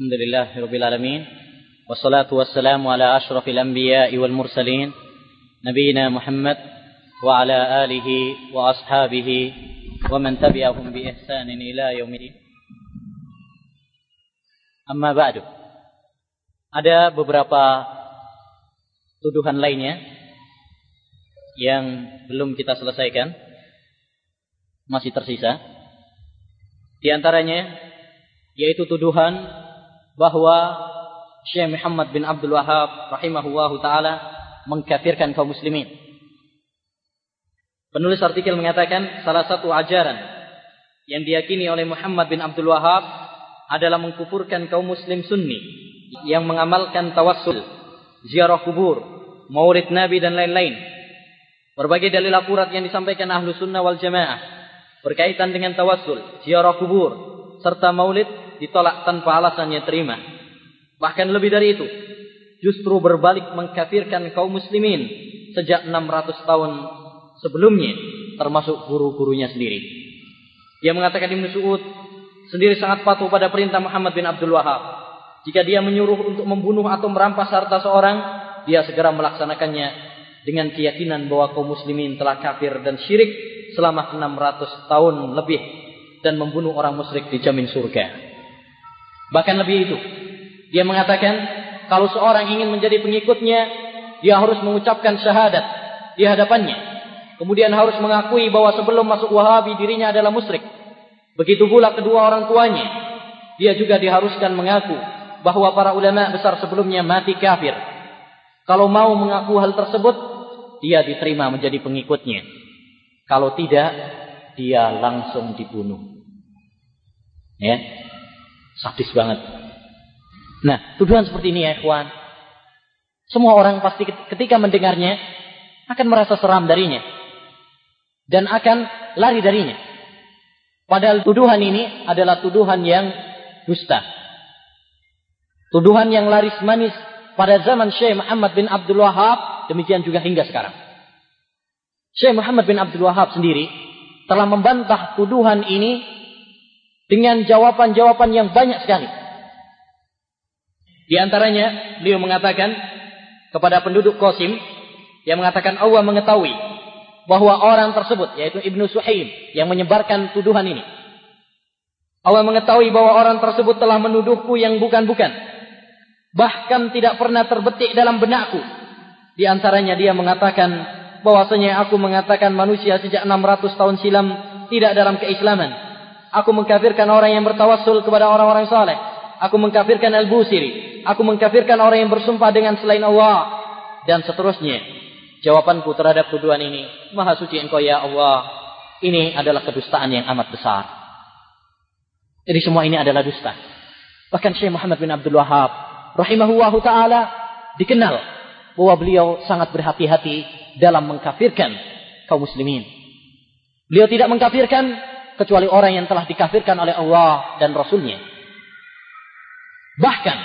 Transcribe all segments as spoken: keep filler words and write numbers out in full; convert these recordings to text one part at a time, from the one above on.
Alhamdulillah Rabbil Alamin. Wassalatu wassalamu ala ashrafil anbiya'i wal mursalin. Nabiyina Muhammad wa ala alihi wa ashabihi wa man tabi'ahum bi ihsanin ila yaumidin. Amma ba'du. Ada beberapa tuduhan lainnya yang belum kita selesaikan. Masih tersisa. Di antaranya yaitu tuduhan bahwa Syekh Muhammad bin Abdul Wahhab rahimahullahu taala mengkafirkan kaum muslimin. Penulis artikel mengatakan salah satu ajaran yang diyakini oleh Muhammad bin Abdul Wahhab adalah mengkufurkan kaum muslim sunni yang mengamalkan tawassul, ziarah kubur, maulid nabi dan lain-lain. Berbagai dalil akurat yang disampaikan Ahlus Sunnah wal Jamaah berkaitan dengan tawassul, ziarah kubur serta maulid ditolak tanpa alasannya terima. Bahkan lebih dari itu, justru berbalik mengkafirkan kaum muslimin sejak enam ratus tahun sebelumnya, termasuk guru-gurunya sendiri. Dia mengatakan Ibnu Suhaim sendiri sangat patuh pada perintah Muhammad bin Abdul Wahhab. Jika dia menyuruh untuk membunuh atau merampas harta seorang, dia segera melaksanakannya dengan keyakinan bahwa kaum muslimin telah kafir dan syirik selama enam ratus tahun lebih dan membunuh orang musyrik dijamin surga. Bahkan lebih itu, dia mengatakan kalau seorang ingin menjadi pengikutnya, dia harus mengucapkan syahadat di hadapannya. Kemudian harus mengakui bahwa sebelum masuk Wahabi dirinya adalah musyrik. Begitu pula kedua orang tuanya. Dia juga diharuskan mengaku bahwa para ulama besar sebelumnya mati kafir. Kalau mau mengaku hal tersebut, dia diterima menjadi pengikutnya. Kalau tidak, dia langsung dibunuh. Ya. Sadis banget. Nah, tuduhan seperti ini ya ikhwan. Semua orang pasti ketika mendengarnya akan merasa seram darinya. Dan akan lari darinya. Padahal tuduhan ini adalah tuduhan yang dusta. Tuduhan yang laris manis pada zaman Syekh Muhammad bin Abdul Wahhab. Demikian juga hingga sekarang. Syekh Muhammad bin Abdul Wahhab sendiri telah membantah tuduhan ini dengan jawaban-jawaban yang banyak sekali. Di antaranya, beliau mengatakan kepada penduduk Qasim, dia mengatakan Allah mengetahui bahwa orang tersebut, yaitu Ibnu Suhaim, yang menyebarkan tuduhan ini. Allah mengetahui bahwa orang tersebut telah menuduhku yang bukan-bukan. Bahkan tidak pernah terbetik dalam benakku. Di antaranya dia mengatakan bahwasanya aku mengatakan manusia sejak enam ratus tahun silam tidak dalam keislaman. Aku mengkafirkan orang yang bertawassul kepada orang-orang saleh. Aku mengkafirkan Al-Busiri. Aku mengkafirkan orang yang bersumpah dengan selain Allah. Dan seterusnya. Jawabanku terhadap tuduhan ini. Maha suci engkau ya Allah. Ini adalah kedustaan yang amat besar. Jadi semua ini adalah dusta. Bahkan Syekh Muhammad bin Abdul Wahhab rahimahullahu ta'ala dikenal bahwa beliau sangat berhati-hati dalam mengkafirkan kaum muslimin. Beliau tidak mengkafirkan kecuali orang yang telah dikafirkan oleh Allah dan Rasulnya. Bahkan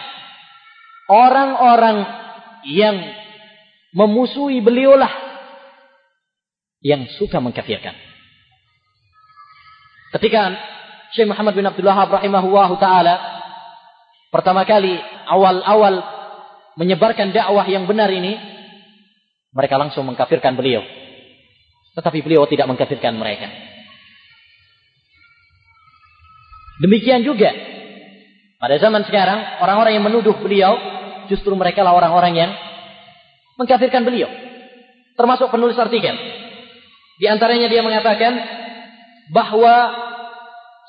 orang-orang yang memusuhi beliaulah yang suka mengkafirkan. Ketika Syekh Muhammad bin Abdul Wahhab rahimahullahu taala pertama kali awal-awal menyebarkan dakwah yang benar ini, mereka langsung mengkafirkan beliau. Tetapi beliau tidak mengkafirkan mereka. Demikian juga pada zaman sekarang orang-orang yang menuduh beliau justru mereka lah orang-orang yang mengkafirkan beliau, termasuk penulis artikel. Di antaranya dia mengatakan bahwa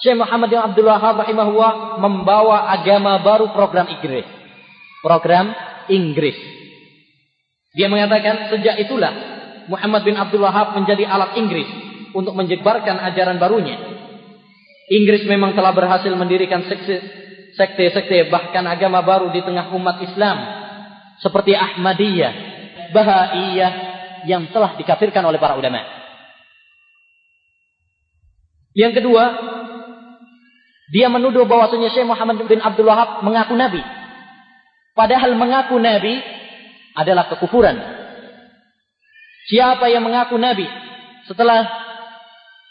Syekh Muhammad bin Abdul Wahhab rahimahullah membawa agama baru program Inggris. Program Inggris. Dia mengatakan sejak itulah Muhammad bin Abdul Wahhab menjadi alat Inggris untuk menyebarkan ajaran barunya. Inggris memang telah berhasil mendirikan sekte-sekte bahkan agama baru di tengah umat Islam seperti Ahmadiyah, Bahaiyah yang telah dikafirkan oleh para ulama. Yang kedua, dia menuduh bahwasanya Syekh Muhammad bin Abdul Wahhab mengaku nabi. Padahal mengaku nabi adalah kekufuran. Siapa yang mengaku nabi setelah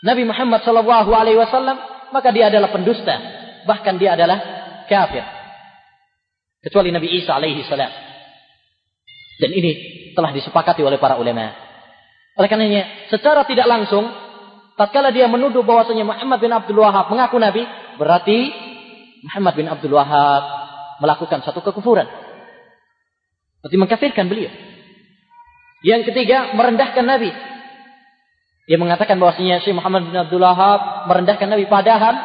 Nabi Muhammad sallallahu alaihi wasallam maka dia adalah pendusta, bahkan dia adalah kafir. kecuali Nabi Isa alaihi salam. Dan ini telah disepakati oleh para ulama. Oleh karenanya, secara tidak langsung, tatkala dia menuduh bahwasanya Muhammad bin Abdul Wahhab mengaku Nabi, berarti Muhammad bin Abdul Wahhab melakukan satu kekufuran. Berarti mengkafirkan beliau. Yang ketiga, merendahkan Nabi. Dia mengatakan bahwasanya Syekh Muhammad bin Abdul Wahhab merendahkan Nabi, padahal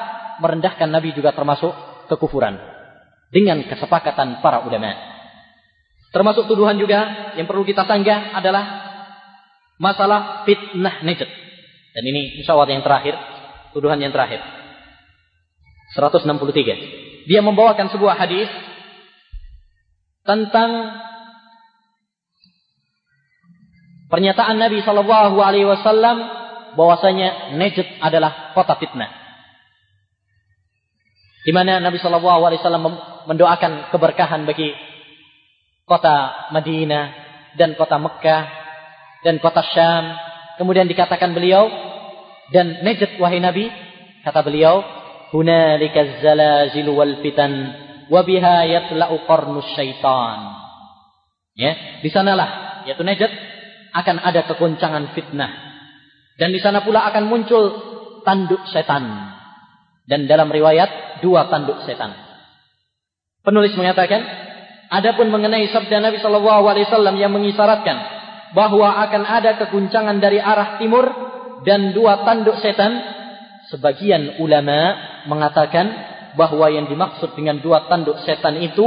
merendahkan Nabi juga termasuk kekufuran. Dengan kesepakatan para ulama. Termasuk tuduhan juga yang perlu kita sanggah adalah masalah fitnah nejad. Dan ini insyaallah yang terakhir, tuduhan yang terakhir. seratus enam puluh tiga. Dia membawakan sebuah hadis tentang pernyataan Nabi sallallahu alaihi wasallam bahwasanya nejad adalah kota fitnah. Di mana Nabi sallallahu alaihi wasallam mendoakan keberkahan bagi kota Madinah dan kota Mekah dan kota Syam. Kemudian dikatakan beliau, dan Najd wahai Nabi, kata beliau, hunalika zalazilu wal fitan wa biha yatla'u qarnus syaitan. Ya, di sanalah yaitu Najd akan ada kegoncangan fitnah. Dan di sana pula akan muncul tanduk setan. Dan dalam riwayat dua tanduk setan. Penulis mengatakan, adapun mengenai sabda Nabi Shallallahu Alaihi Wasallam yang mengisyaratkan bahwa akan ada keguncangan dari arah timur dan dua tanduk setan, sebagian ulama mengatakan bahwa yang dimaksud dengan dua tanduk setan itu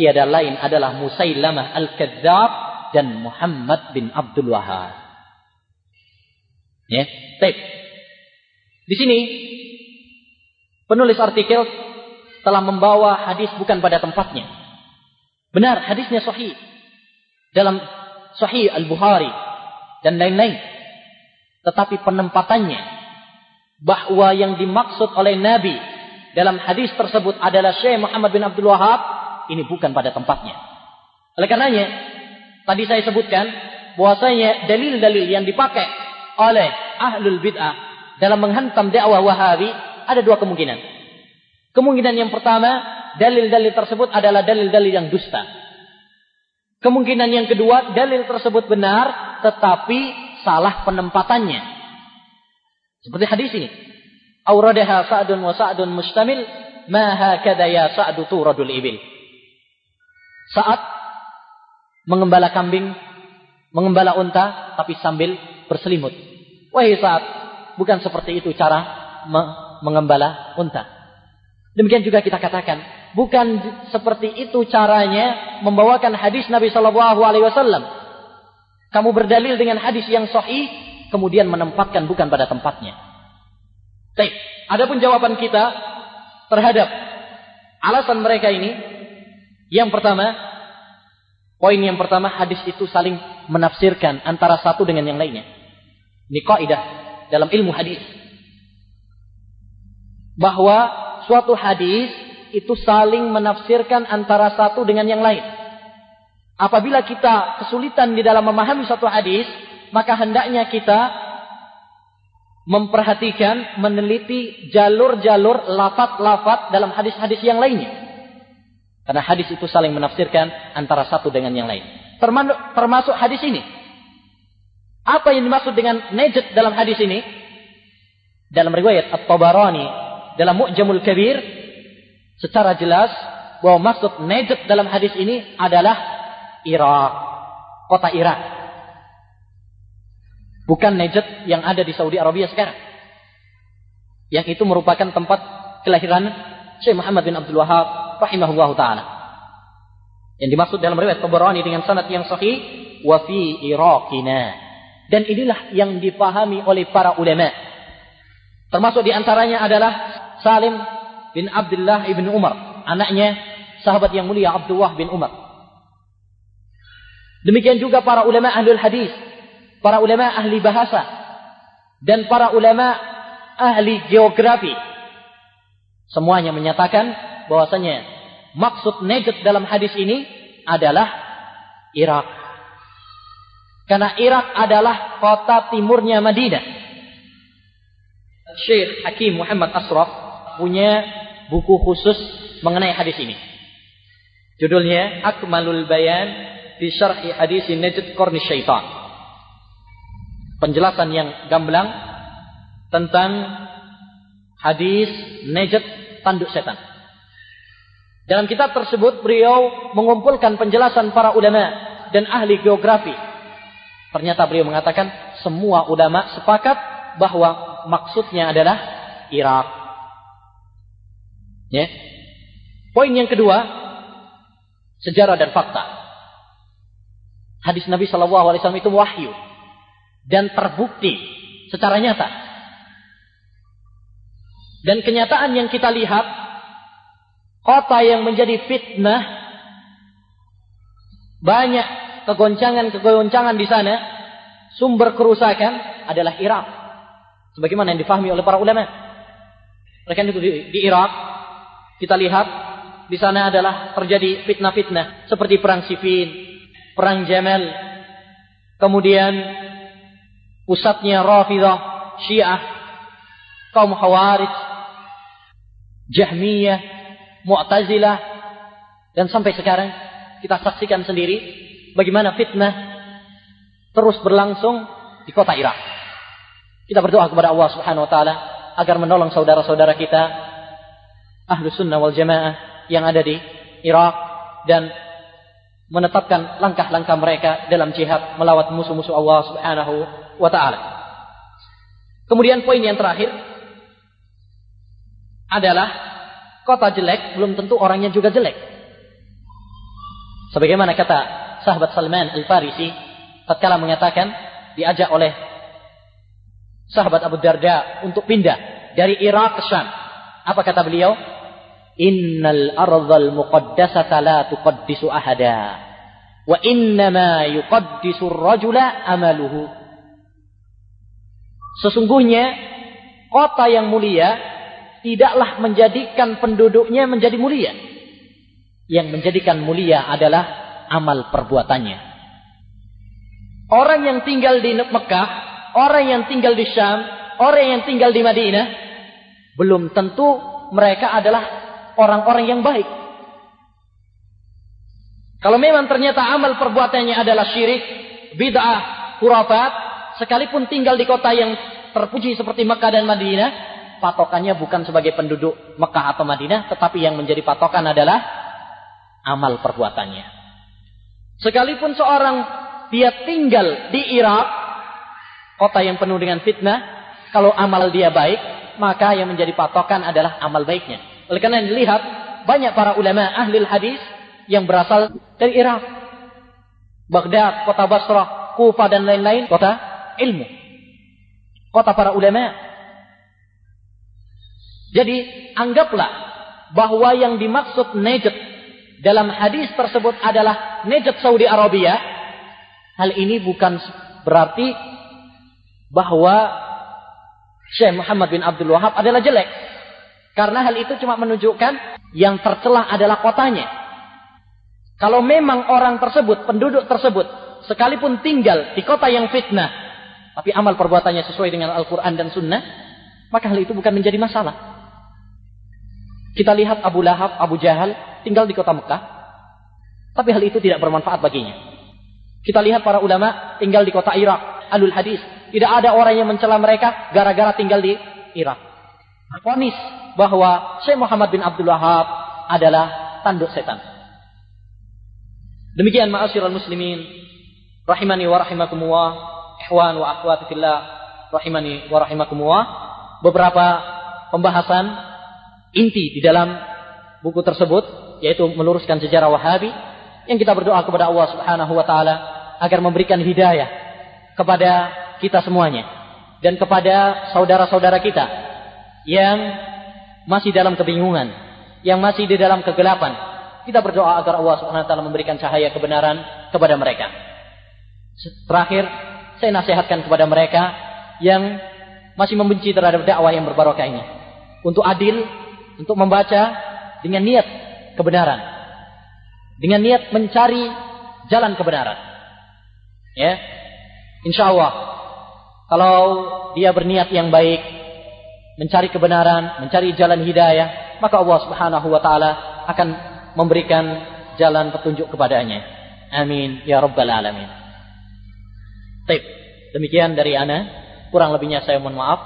tiada lain adalah Musailamah Al-Kadzdzab dan Muhammad bin Abdul Wahhab. Ya, baik. Di sini penulis artikel telah membawa hadis bukan pada tempatnya. Benar, hadisnya sahih. Dalam sahih Al-Bukhari dan lain-lain. Tetapi penempatannya bahwa yang dimaksud oleh Nabi dalam hadis tersebut adalah Syekh Muhammad bin Abdul Wahhab, ini bukan pada tempatnya. Oleh karenanya, tadi saya sebutkan bahwasanya dalil-dalil yang dipakai oleh ahlul bid'ah dalam menghantam dakwah Wahabi ada dua kemungkinan. Kemungkinan yang pertama, dalil-dalil tersebut adalah dalil-dalil yang dusta. Kemungkinan yang kedua, dalil tersebut benar, tetapi salah penempatannya. Seperti hadis ini. Auradaha sa'dun wa sa'dun mustamil, ma hakadha ya sa'du turadul ibil. Sa'ad mengembala kambing, mengembala unta, tapi sambil berselimut. Wahai Sa'ad, bukan seperti itu cara mengembala unta. Demikian juga kita katakan, bukan seperti itu caranya membawakan hadis Nabi Shallallahu Alaihi Wasallam. Kamu berdalil dengan hadis yang sahih, kemudian menempatkan bukan pada tempatnya. Baik, adapun jawaban kita terhadap alasan mereka ini, yang pertama, poin yang pertama, hadis itu saling menafsirkan antara satu dengan yang lainnya. Ini kaidah dalam ilmu hadis, bahwa suatu hadis itu saling menafsirkan antara satu dengan yang lain. Apabila kita kesulitan di dalam memahami suatu hadis, maka hendaknya kita memperhatikan, meneliti jalur-jalur, lafaz-lafaz dalam hadis-hadis yang lainnya. Karena hadis itu saling menafsirkan antara satu dengan yang lain. Termasuk hadis ini. Apa yang dimaksud dengan najd dalam hadis ini? Dalam riwayat At-Tabarani dalam Mu'jamul Kabir secara jelas bahwa maksud najd dalam hadis ini adalah Irak, kota Irak. Bukan najd yang ada di Saudi Arabia sekarang. Yang itu merupakan tempat kelahiran Syekh Muhammad bin Abdul Wahhab rahimahullahu taala. Yang dimaksud dalam riwayat Tabarani dengan sanad yang sahih wa fi Iraqina. Dan inilah yang dipahami oleh para ulama. Termasuk diantaranya adalah Salim bin Abdullah bin Umar, anaknya sahabat yang mulia Abdullah bin Umar. Demikian juga para ulama ahlul hadis, para ulama ahli bahasa, dan para ulama ahli geografi. Semuanya menyatakan bahwasanya maksud najd dalam hadis ini adalah Irak. Karena Irak adalah kota timurnya Madinah. Syekh Hakim Muhammad Ashraf punya buku khusus mengenai hadis ini. Judulnya Akmalul Bayan fi syarhi hadisi nejad kornis syaitan. Penjelasan yang gamblang tentang hadis nejad tanduk setan. Dalam kitab tersebut beliau mengumpulkan penjelasan para ulama dan ahli geografi. Ternyata beliau mengatakan semua ulama sepakat bahwa maksudnya adalah Irak. Ya. Poin yang kedua, sejarah dan fakta. Hadis Nabi Shallallahu Alaihi Wasallam itu wahyu dan terbukti secara nyata. Dan kenyataan yang kita lihat, kota yang menjadi fitnah, banyak kegoncangan-kegoncangan di sana, sumber kerusakan adalah Irak. Sebagaimana yang difahami oleh para ulama. Rekan itu di, di Irak kita lihat di sana adalah terjadi fitnah-fitnah seperti perang Siffin, perang Jamal, kemudian pusatnya Rafidah, Syiah, kaum Khawarij, Jahmiyah, Mu'tazilah, dan sampai sekarang kita saksikan sendiri bagaimana fitnah terus berlangsung di kota Irak. Kita berdoa kepada Allah Subhanahu Wa Taala agar menolong saudara-saudara kita Ahlus Sunnah wal Jamaah yang ada di Irak dan menetapkan langkah-langkah mereka dalam jihad melawan musuh-musuh Allah Subhanahu wa taala. Kemudian poin yang terakhir adalah kota jelek belum tentu orangnya juga jelek. Sebagaimana kata sahabat Salman Al Farisi tatkala mengatakan diajak oleh sahabat Abu Darda untuk pindah dari Irak ke Syam. Apa kata beliau? Innal ardhal muqaddasata la tuqaddisu ahada wa innama yuqaddisu ar-rajula amaluhu. Sesungguhnya kota yang mulia tidaklah menjadikan penduduknya menjadi mulia. Yang menjadikan mulia adalah amal perbuatannya. Orang yang tinggal di Mekah, orang yang tinggal di Syam, orang yang tinggal di Madinah, belum tentu mereka adalah orang-orang yang baik. Kalau memang ternyata amal perbuatannya adalah syirik, bid'ah, khurafat, sekalipun tinggal di kota yang terpuji seperti Mekah dan Madinah, patokannya bukan sebagai penduduk Mekah atau Madinah, tetapi yang menjadi patokan adalah amal perbuatannya. Sekalipun seorang dia tinggal di Irak, kota yang penuh dengan fitnah, kalau amal dia baik, maka yang menjadi patokan adalah amal baiknya. Oleh karena dilihat banyak para ulama ahli hadis yang berasal dari Irak, Baghdad, kota Basrah, Kufa dan lain-lain, kota ilmu, kota para ulama. Jadi anggaplah bahwa yang dimaksud Najd dalam hadis tersebut adalah Najd Saudi Arabia. Hal ini bukan berarti bahwa Syekh Muhammad bin Abdul Wahhab adalah jelek. Karena hal itu cuma menunjukkan yang tercela adalah kotanya. Kalau memang orang tersebut, penduduk tersebut, sekalipun tinggal di kota yang fitnah, tapi amal perbuatannya sesuai dengan Al-Quran dan Sunnah, maka hal itu bukan menjadi masalah. Kita lihat Abu Lahab, Abu Jahal tinggal di kota Mekah, tapi hal itu tidak bermanfaat baginya. Kita lihat para ulama tinggal di kota Irak, Ahlul Hadis, tidak ada orang yang mencela mereka gara-gara tinggal di Irak. Ponis bahwa Syekh Muhammad bin Abdul Wahhab adalah tanduk setan. Demikian ma'asyiral muslimin, rahimani wa rahimakumullah, ikhwan wa akhwati fillah, rahimani wa rahimakumullah. Beberapa pembahasan inti di dalam buku tersebut yaitu meluruskan sejarah Wahabi, yang kita berdoa kepada Allah Subhanahu wa taala agar memberikan hidayah kepada kita semuanya dan kepada saudara-saudara kita yang masih dalam kebingungan, yang masih di dalam kegelapan. Kita berdoa agar Allah Subhanahu wa taala memberikan cahaya kebenaran kepada mereka. Terakhir, saya nasihatkan kepada mereka yang masih membenci terhadap dakwah yang berbarokah ini untuk adil, untuk membaca dengan niat kebenaran, dengan niat mencari jalan kebenaran. Ya, insyaallah kalau dia berniat yang baik, mencari kebenaran, mencari jalan hidayah, maka Allah Subhanahu wa taala akan memberikan jalan petunjuk kepadanya. Amin ya rabbal alamin. Baik, demikian dari ana, kurang lebihnya saya mohon maaf.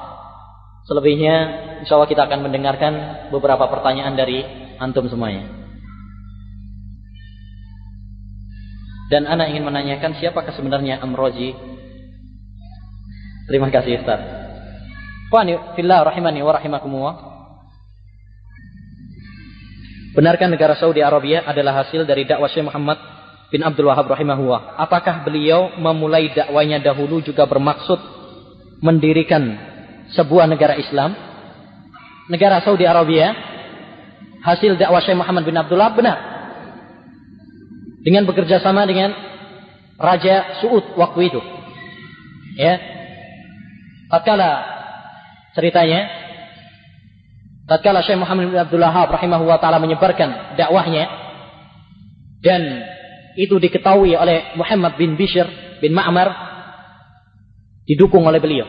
Selebihnya insyaallah kita akan mendengarkan beberapa pertanyaan dari antum semuanya. Dan ana ingin menanyakan siapakah sebenarnya Amrozi? Terima kasih Ustaz. Qani fillah rahimani wa rahimakumullah. Benarkah negara Saudi Arabia adalah hasil dari dakwah Syekh Muhammad bin Abdul Wahhab rahimahullah? Apakah beliau memulai dakwanya dahulu juga bermaksud mendirikan sebuah negara Islam? Negara Saudi Arabia hasil dakwah Syekh Muhammad bin Abdul Wahhab, benar. Dengan bekerja sama dengan Raja Su'ud waktu itu. Ya. Tatkala ceritanya tatkala Syekh Muhammad bin Abdul Wahhab rahimahullah ta'ala menyebarkan dakwahnya, dan itu diketahui oleh Muhammad bin Bishr bin Ma'mar, didukung oleh beliau.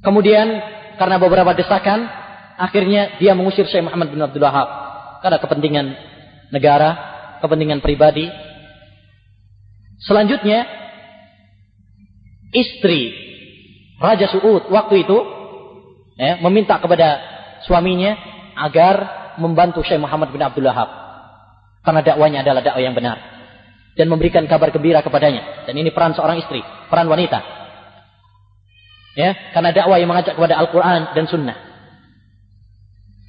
Kemudian karena beberapa desakan, akhirnya dia mengusir Syekh Muhammad bin Abdul Wahhab karena kepentingan negara, kepentingan pribadi. Selanjutnya istri Raja Su'ud waktu itu Eh, meminta kepada suaminya agar membantu Syekh Muhammad bin Abdul Wahhab karena dakwanya adalah dakwah yang benar, dan memberikan kabar gembira kepadanya. Dan ini peran seorang istri, peran wanita, ya, karena dakwah yang mengajak kepada Al-Quran dan Sunnah.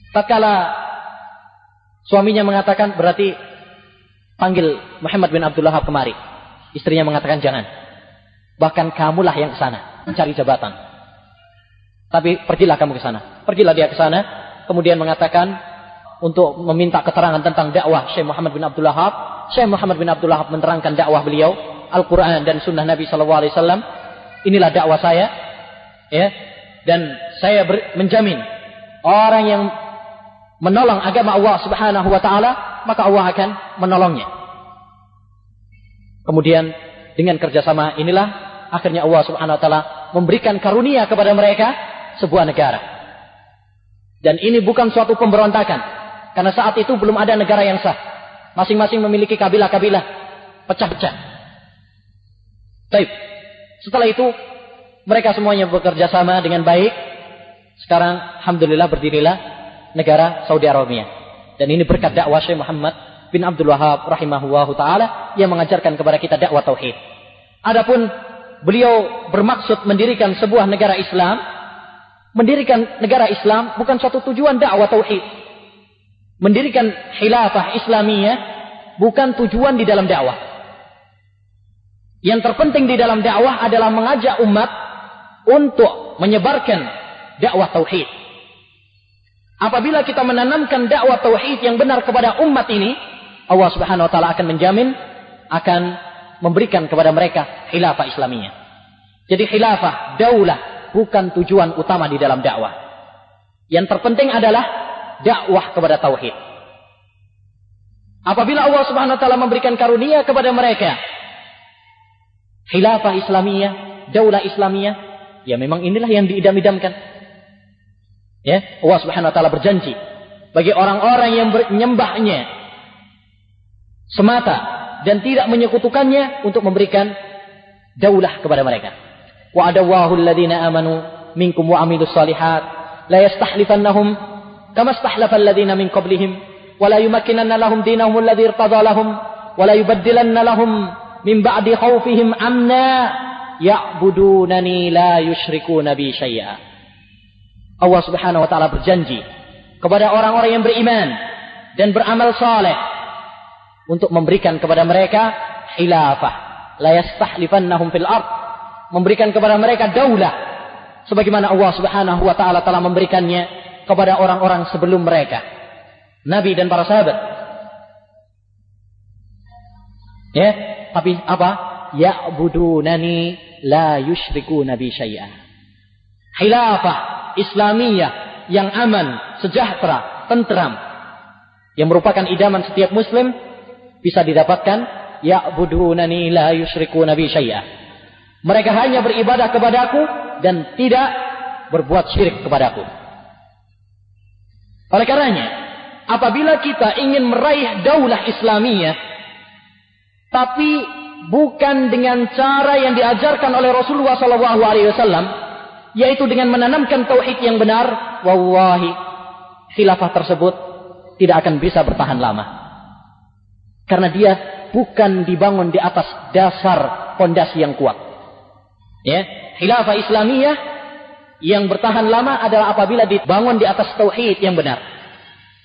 Tatkala suaminya mengatakan berarti panggil Muhammad bin Abdul Wahhab kemari, istrinya mengatakan jangan, bahkan kamulah yang ke sana mencari jabatan. Tapi pergilah kamu ke sana. Pergilah dia ke sana. Kemudian mengatakan untuk meminta keterangan tentang dakwah Syekh Muhammad bin Abdul Wahhab. Syekh Muhammad bin Abdul Wahhab menerangkan dakwah beliau, Al-Quran dan Sunnah Nabi Sallallahu Alaihi Wasallam. Inilah dakwah saya, ya. Dan saya ber- menjamin orang yang menolong agama Allah Subhanahu Wa Taala, maka Allah akan menolongnya. Kemudian dengan kerjasama inilah akhirnya Allah Subhanahu Wa Taala memberikan karunia kepada mereka sebuah negara. Dan ini bukan suatu pemberontakan, karena saat itu belum ada negara yang sah. Masing-masing memiliki kabilah-kabilah, pecah-pecah. Baik. Setelah itu mereka semuanya bekerja sama dengan baik. Sekarang alhamdulillah berdirilah negara Saudi Arabia. Dan ini berkat dakwah Syekh Muhammad bin Abdul Wahhab rahimahullahu taala yang mengajarkan kepada kita dakwah tauhid. Adapun beliau bermaksud mendirikan sebuah negara Islam, mendirikan negara Islam bukan suatu tujuan dakwah tauhid. Mendirikan khilafah Islamiyah bukan tujuan di dalam dakwah. Yang terpenting di dalam dakwah adalah mengajak umat untuk menyebarkan dakwah tauhid. Apabila kita menanamkan dakwah tauhid yang benar kepada umat ini, Allah Subhanahu wa taala akan menjamin akan memberikan kepada mereka khilafah Islamiyah. Jadi khilafah, daulah, bukan tujuan utama di dalam dakwah. Yang terpenting adalah dakwah kepada tauhid. Apabila Allah Subhanahu wa taala memberikan karunia kepada mereka khilafah Islamiyah, daulah Islamiyah, ya memang inilah yang diidam-idamkan. Ya, Allah Subhanahu wa taala berjanji bagi orang-orang yang menyembahnya semata dan tidak menyekutukannya untuk memberikan daulah kepada mereka. Wa adawwahu alladhina amanu minkum wa amilus solihat la yastahlifannahum kama istahlafa alladhina min qablihim wa la yumakkinanna lahum dinahum alladhi irtadha lahum wa la yubaddilanna lahum min ba'di khaufihim amna ya'budunani la yushrikuna bi syai'a. Allah Subhanahu wa taala berjanji kepada orang-orang yang beriman dan beramal saleh untuk memberikan kepada mereka khilafah, la yastahlifannahum fil ardh, memberikan kepada mereka daulah sebagaimana Allah Subhanahu wa taala telah memberikannya kepada orang-orang sebelum mereka, nabi dan para sahabat. Ya, tapi apa? Ya'budunani la yusyrikuna bi syai'an. Khilafah Islamiyah yang aman, sejahtera, tentram, yang merupakan idaman setiap muslim, bisa didapatkan ya'budunani la yusyrikuna bi syai'an. Mereka hanya beribadah kepadaku dan tidak berbuat syirik kepadaku. Oleh karenanya, apabila kita ingin meraih daulah Islamiyah, tapi bukan dengan cara yang diajarkan oleh Rasulullah shallallahu alaihi wasallam, yaitu dengan menanamkan tauhid yang benar, wallahi, khilafah tersebut tidak akan bisa bertahan lama. Karena dia bukan dibangun di atas dasar fondasi yang kuat. Ya, khilafah Islamiyah yang bertahan lama adalah apabila dibangun di atas tauhid yang benar.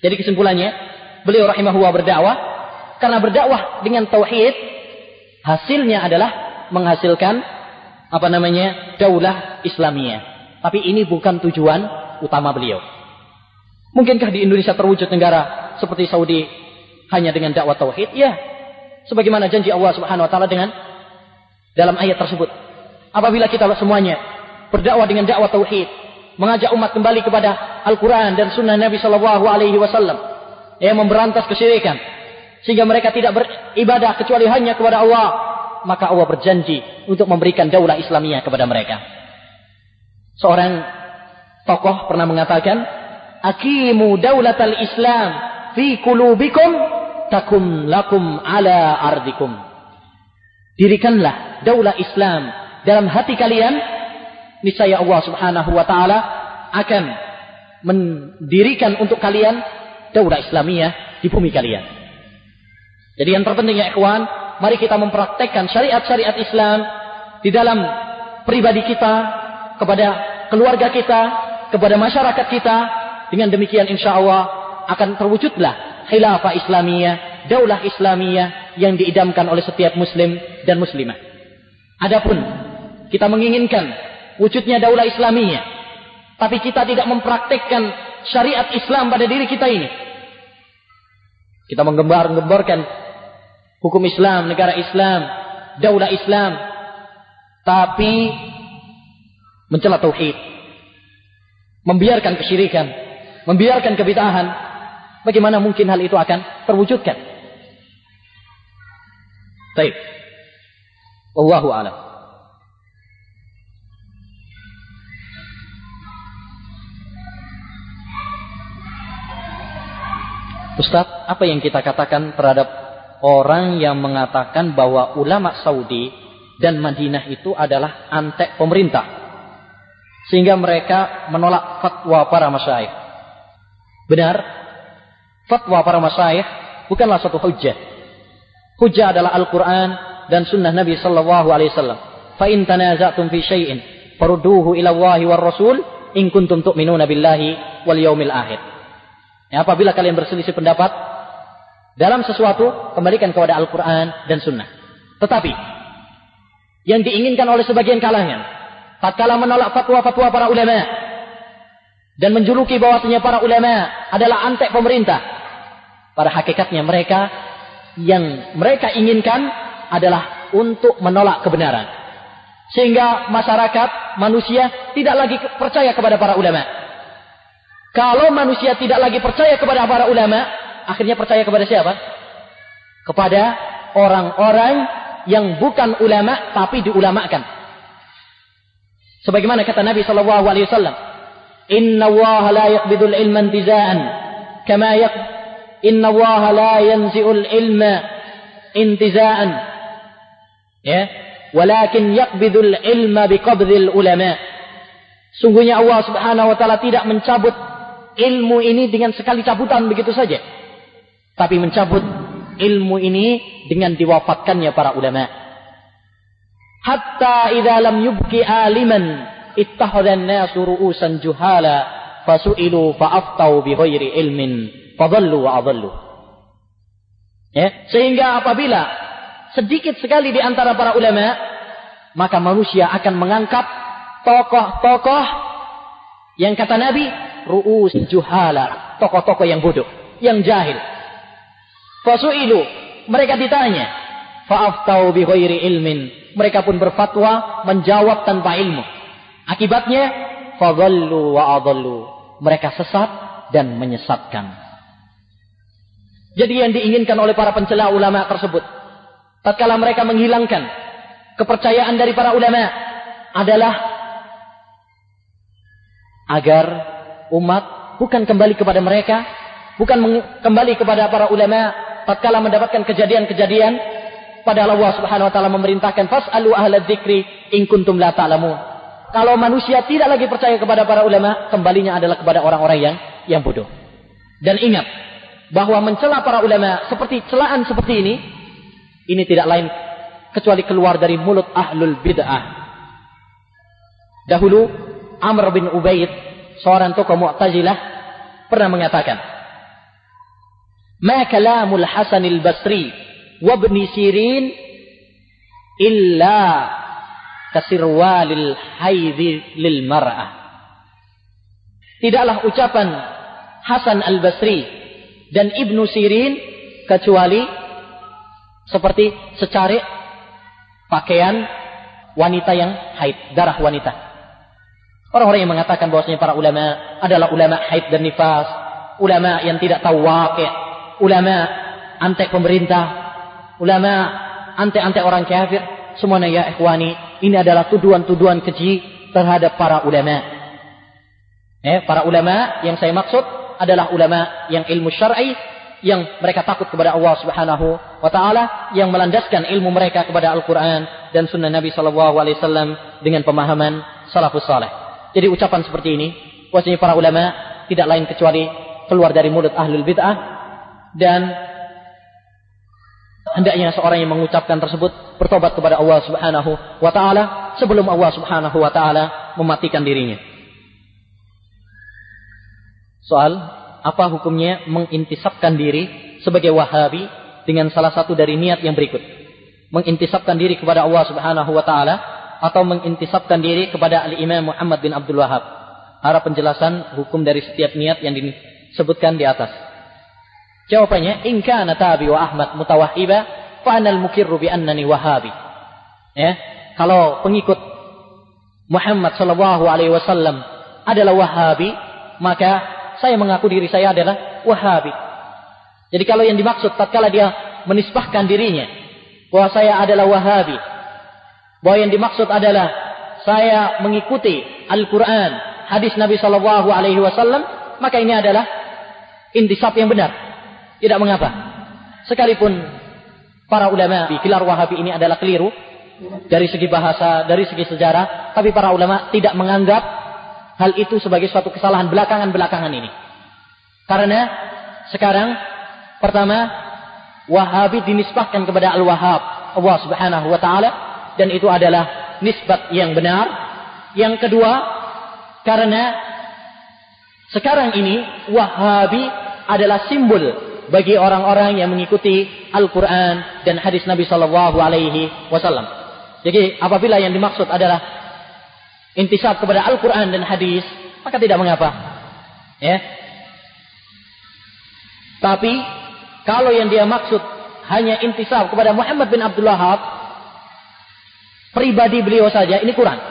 Jadi kesimpulannya, beliau rahimahullah berdakwah, karena berdakwah dengan tauhid, hasilnya adalah menghasilkan apa namanya daulah Islamiyah. Tapi ini bukan tujuan utama beliau. Mungkinkah di Indonesia terwujud negara seperti Saudi hanya dengan dakwah tauhid? Ya, sebagaimana janji Allah Subhanahu Wa Taala dengan dalam ayat tersebut. Apabila kita semuanya berdakwah dengan dakwah tauhid, mengajak umat kembali kepada Al-Quran dan Sunnah Nabi Sallallahu Alaihi Wasallam, yang memberantas kesyirikan, sehingga mereka tidak beribadah kecuali hanya kepada Allah, maka Allah berjanji untuk memberikan daulah Islamiyah kepada mereka. Seorang tokoh pernah mengatakan, "Aqimu daulatal Islam fi qulubikum takum lakum ala ardikum." Dirikanlah daulah Islam dalam hati kalian, niscaya Allah Subhanahu Wa Taala akan mendirikan untuk kalian daulah Islamiyah di bumi kalian. Jadi yang terpenting ya ikhwan, mari kita mempraktekkan syariat-syariat Islam di dalam pribadi kita, kepada keluarga kita, kepada masyarakat kita. Dengan demikian insya Allah akan terwujudlah khilafah Islamiyah, daulah Islamiyah yang diidamkan oleh setiap Muslim dan Muslimah. Adapun kita menginginkan wujudnya daulah Islamiyah, tapi kita tidak mempraktekkan syariat Islam pada diri kita ini. Kita menggembar-gemborkan hukum Islam, negara Islam, daulah Islam, tapi mencela tauhid, membiarkan kesyirikan, membiarkan kebid'ahan. Bagaimana mungkin hal itu akan terwujudkan? Baik. Wallahu a'lam. Ustaz, apa yang kita katakan terhadap orang yang mengatakan bahwa ulama Saudi dan Madinah itu adalah antek pemerintah, sehingga mereka menolak fatwa para masyayikh? Benar, fatwa para masyayikh bukanlah suatu hujjah. Hujjah adalah Al-Quran dan Sunnah Nabi Sallallahu Alaihi Wasallam. Fa in tanaza'tum fi syai'in farudduhu ila Allahi war Rasul in kuntum tu'minuna billahi wal yaumil akhir. Ya, apabila kalian berselisih pendapat dalam sesuatu, kembalikan kepada Al-Quran dan Sunnah. Tetapi yang diinginkan oleh sebagian kalangan tatkala menolak fatwa-fatwa para ulama dan menjuluki bahwasanya para ulama adalah antek pemerintah, pada hakikatnya mereka yang mereka inginkan adalah untuk menolak kebenaran, sehingga masyarakat manusia tidak lagi percaya kepada para ulama. Kalau manusia tidak lagi percaya kepada para ulama, akhirnya percaya kepada siapa? Kepada orang-orang yang bukan ulama tapi diulamakan. Sebagaimana kata Nabi Sallallahu Alaihi Wasallam, Inna Allah la yakbidul ilma intiza'an, kama yak. Inna Allah la yanzi'ul ilma intiza'an, ya, walakin yakbidul ilma biqabdil ulama. Sungguhnya Allah Subhanahu Wa Taala tidak mencabut ilmu ini dengan sekali cabutan begitu saja, tapi mencabut ilmu ini dengan diwafatkannya para ulama. Hatta idza lam yubqi aliman ittakhadha an-nasu ru'usan juhala fasu'ilu fa'aftau bi ghairi ilmin fadallu wa adallu. Ya, sehingga apabila sedikit sekali di antara para ulama, maka manusia akan mengangkat tokoh-tokoh yang kata Nabi ru'us juhala, tokoh-tokoh yang bodoh, yang jahil. Fasu'ilu, mereka ditanya, fa'aftau bi ghairi ilmin, mereka pun berfatwa menjawab tanpa ilmu. Akibatnya fadallu wa adallu, mereka sesat dan menyesatkan. Jadi yang diinginkan oleh para pencela ulama tersebut tatkala mereka menghilangkan kepercayaan dari para ulama adalah agar umat bukan kembali kepada mereka, Bukan kembali kepada para ulama tatkala mendapatkan kejadian-kejadian, padahal Allah Subhanahu wa taala memerintahkan fas'alu ahlad dzikri in kuntum la ta'lamun. Kalau manusia tidak lagi percaya kepada para ulama, kembalinya adalah kepada orang-orang yang yang bodoh. Dan ingat bahwa mencela para ulama seperti celaan seperti ini ini tidak lain kecuali keluar dari mulut ahlul bid'ah. Dahulu Amr bin Ubaid, seorang tokoh Mu'tazilah, pernah mengatakan, "Ma kalamul Hasanil Basri wa Ibn Sirin illa kasirwalil haidhi lil mar'ah." Tidaklah ucapan Hasan Al-Basri dan Ibnu Sirin kecuali seperti secarik pakaian wanita yang haid, darah wanita. Orang-orang yang mengatakan bahwasanya para ulama adalah ulama haid dan nifas, ulama yang tidak tahu waqi', ulama antek pemerintah, ulama antek-antek orang kafir, semuanya ya ikhwani, ini adalah tuduhan-tuduhan keji terhadap para ulama. Eh, para ulama yang saya maksud adalah ulama yang ilmu syar'i, yang mereka takut kepada Allah Subhanahu wa taala, yang melandaskan ilmu mereka kepada Al-Qur'an dan sunnah Nabi sallallahu alaihi wasallam dengan pemahaman salafus saleh. Jadi ucapan seperti ini, bahwasanya para ulama tidak lain kecuali keluar dari mulut ahlul bid'ah. Dan hendaknya seorang yang mengucapkan tersebut bertobat kepada Allah Subhanahu wa taala sebelum Allah Subhanahu wa taala mematikan dirinya. Soal apa hukumnya mengintisabkan diri sebagai Wahabi dengan salah satu dari niat yang berikut. Mengintisabkan diri kepada Allah Subhanahu wa taala atau mengintisabkan diri kepada Al-Imam Muhammad bin Abdul Wahhab. Harap penjelasan hukum dari setiap niat yang disebutkan di atas. Jawabannya, in kana tabi wa Ahmad mutawahhiba fa anal mukirru bi annani wahabi. Ya, kalau pengikut Muhammad sallallahu alaihi wasallam adalah Wahabi, maka saya mengaku diri saya adalah Wahabi. Jadi kalau yang dimaksud tatkala dia menisbahkan dirinya bahwa saya adalah Wahabi, bahwa yang dimaksud adalah saya mengikuti Al-Qur'an, hadis Nabi sallallahu alaihi wasallam, maka ini adalah intisab yang benar. Tidak mengapa. Sekalipun para ulama di gelar Wahabi ini adalah keliru dari segi bahasa, dari segi sejarah, tapi para ulama tidak menganggap hal itu sebagai suatu kesalahan belakangan-belakangan ini. Karena sekarang pertama Wahabi dinisbahkan kepada Al-Wahhab, Allah Subhanahu wa taala, dan itu adalah nisbat yang benar. Yang kedua, karena sekarang ini Wahabi adalah simbol bagi orang-orang yang mengikuti Al-Quran dan hadis Nabi Sallallahu Alaihi Wasallam. Jadi apabila yang dimaksud adalah intisab kepada Al-Quran dan hadis, maka tidak mengapa. Ya. Tapi kalau yang dia maksud hanya intisab kepada Muhammad bin Abdul Wahhab, pribadi beliau saja, ini kurang.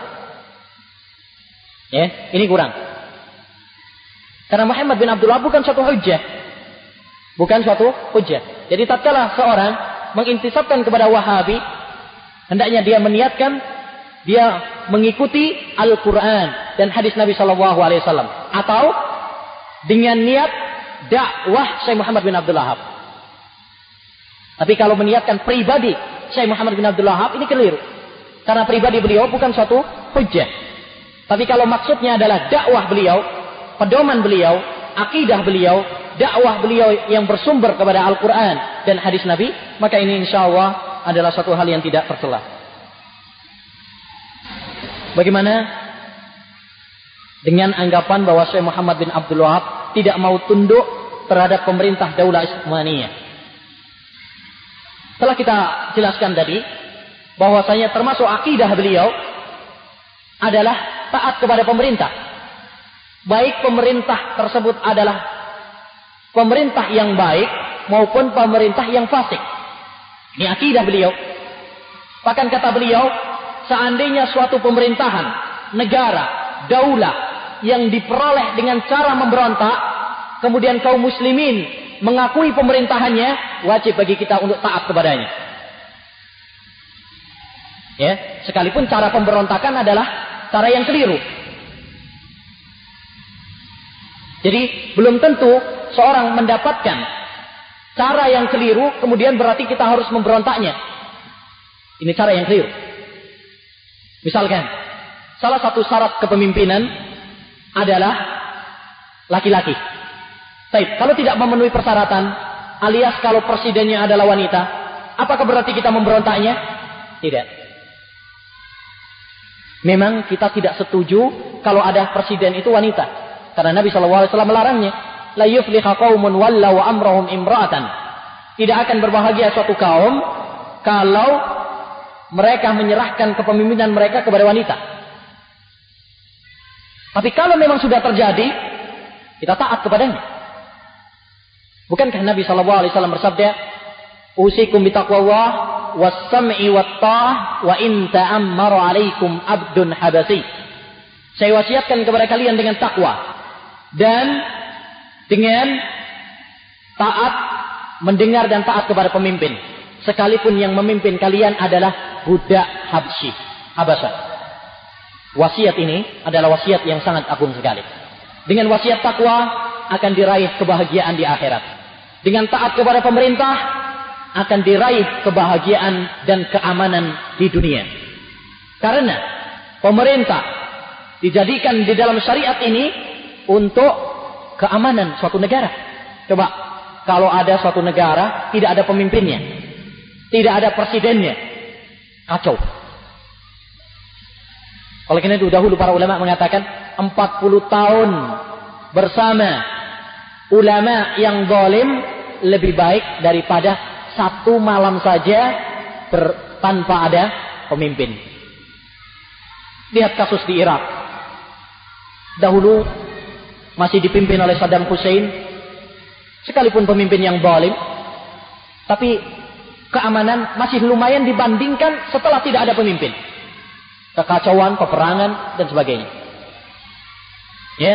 Ya, ini kurang. Karena Muhammad bin Abdul Wahhab bukan suatu hujjah. Bukan suatu hujjah. Jadi tatkala seorang mengintisabkan kepada Wahabi, hendaknya dia meniatkan dia mengikuti Al-Qur'an dan hadis Nabi sallallahu alaihi wasallam atau dengan niat dakwah Syekh Muhammad bin Abdul Wahhab. Tapi kalau meniatkan pribadi Syekh Muhammad bin Abdul Wahhab, ini keliru. Karena pribadi beliau bukan suatu hujjah. Tapi kalau maksudnya adalah dakwah beliau, pedoman beliau, akidah beliau, dakwah beliau yang bersumber kepada Al-Quran dan hadis Nabi, maka ini insya Allah adalah satu hal yang tidak tercela. Bagaimana dengan anggapan bahwa Syekh Muhammad bin Abdul Wahhab tidak mau tunduk terhadap pemerintah Daulah Utsmaniyah? Telah kita jelaskan tadi bahwasanya termasuk akidah beliau adalah taat kepada pemerintah, baik pemerintah tersebut adalah pemerintah yang baik maupun pemerintah yang fasik. Ini akidah beliau. Bahkan kata beliau, seandainya suatu pemerintahan, negara, daulah yang diperoleh dengan cara memberontak, kemudian kaum muslimin mengakui pemerintahannya, wajib bagi kita untuk taat kepadanya. Ya, sekalipun cara pemberontakan adalah cara yang keliru. Jadi belum tentu seorang mendapatkan cara yang keliru, kemudian berarti kita harus memberontaknya. Ini cara yang keliru. Misalkan, salah satu syarat kepemimpinan adalah laki-laki. Baik, kalau tidak memenuhi persyaratan, alias kalau presidennya adalah wanita, apakah berarti kita memberontaknya? Tidak. Memang kita tidak setuju kalau ada presiden itu wanita, karena Nabi shallallahu alaihi wasallam melarangnya. La yufliha qaumun wallau amrahum imra'atan. Tidak akan berbahagia suatu kaum kalau mereka menyerahkan kepemimpinan mereka kepada wanita. Tapi kalau memang sudah terjadi, kita taat kepadanya. Bukankah Nabi sallallahu alaihi wasallam bersabda, "Usikum bitaqwallah was-sam'i wat-tha'ah wa in ta'ammara 'alaikum 'abdun habasi." Saya wasiatkan kepada kalian dengan takwa dan dengan taat, mendengar dan taat kepada pemimpin, sekalipun yang memimpin kalian adalah budak Habsyi, Habasa. Wasiat ini adalah wasiat yang sangat agung sekali. Dengan wasiat takwa akan diraih kebahagiaan di akhirat. Dengan taat kepada pemerintah akan diraih kebahagiaan dan keamanan di dunia. Karena pemerintah dijadikan di dalam syariat ini untuk keamanan suatu negara. Coba, kalau ada suatu negara tidak ada pemimpinnya, tidak ada presidennya, kacau. Oleh karena itu dahulu para ulama mengatakan empat puluh tahun bersama ulama yang zalim lebih baik daripada satu malam saja ber, tanpa ada pemimpin. Lihat kasus di Irak. Dahulu masih dipimpin oleh Saddam Hussein, sekalipun pemimpin yang zalim, tapi keamanan masih lumayan dibandingkan setelah tidak ada pemimpin. Kekacauan, peperangan dan sebagainya. Ya,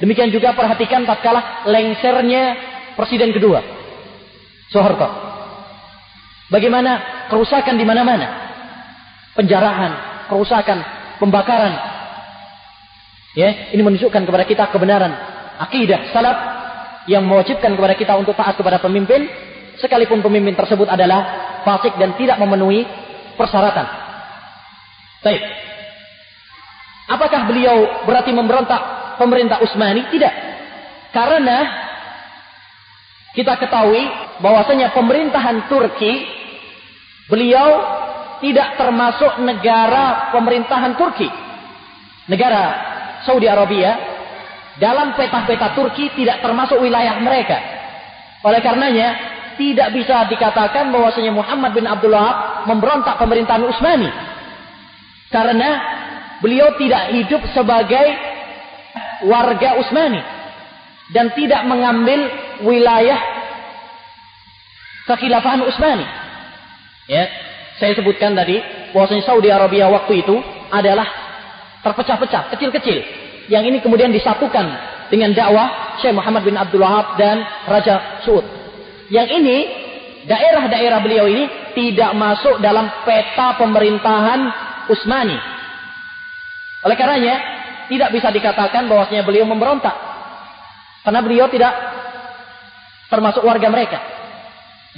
demikian juga perhatikan tatkala lengsernya presiden kedua, Soeharto. Bagaimana kerusakan di mana-mana, penjarahan, kerusakan, pembakaran. Ya, ini menunjukkan kepada kita kebenaran akidah salaf yang mewajibkan kepada kita untuk taat kepada pemimpin, sekalipun pemimpin tersebut adalah fasik dan tidak memenuhi persyaratan. Baik. Apakah beliau berarti memberontak pemerintah Utsmani? Tidak. Karena kita ketahui bahwasanya pemerintahan Turki, beliau tidak termasuk negara pemerintahan Turki. Negara Saudi Arabia dalam peta-peta Turki tidak termasuk wilayah mereka. Oleh karenanya tidak bisa dikatakan bahwasanya Muhammad bin Abdul Wahhab memberontak pemerintahan Utsmani, karena beliau tidak hidup sebagai warga Utsmani dan tidak mengambil wilayah kekhilafahan Utsmani. Ya, saya sebutkan tadi bahwasanya Saudi Arabia waktu itu adalah terpecah-pecah, kecil-kecil. Yang ini kemudian disatukan dengan dakwah Syekh Muhammad bin Abdul Wahhab dan Raja Su'ud. Yang ini, daerah-daerah beliau ini tidak masuk dalam peta pemerintahan Utsmani. Oleh karenanya, tidak bisa dikatakan bahwasanya beliau memberontak, karena beliau tidak termasuk warga mereka,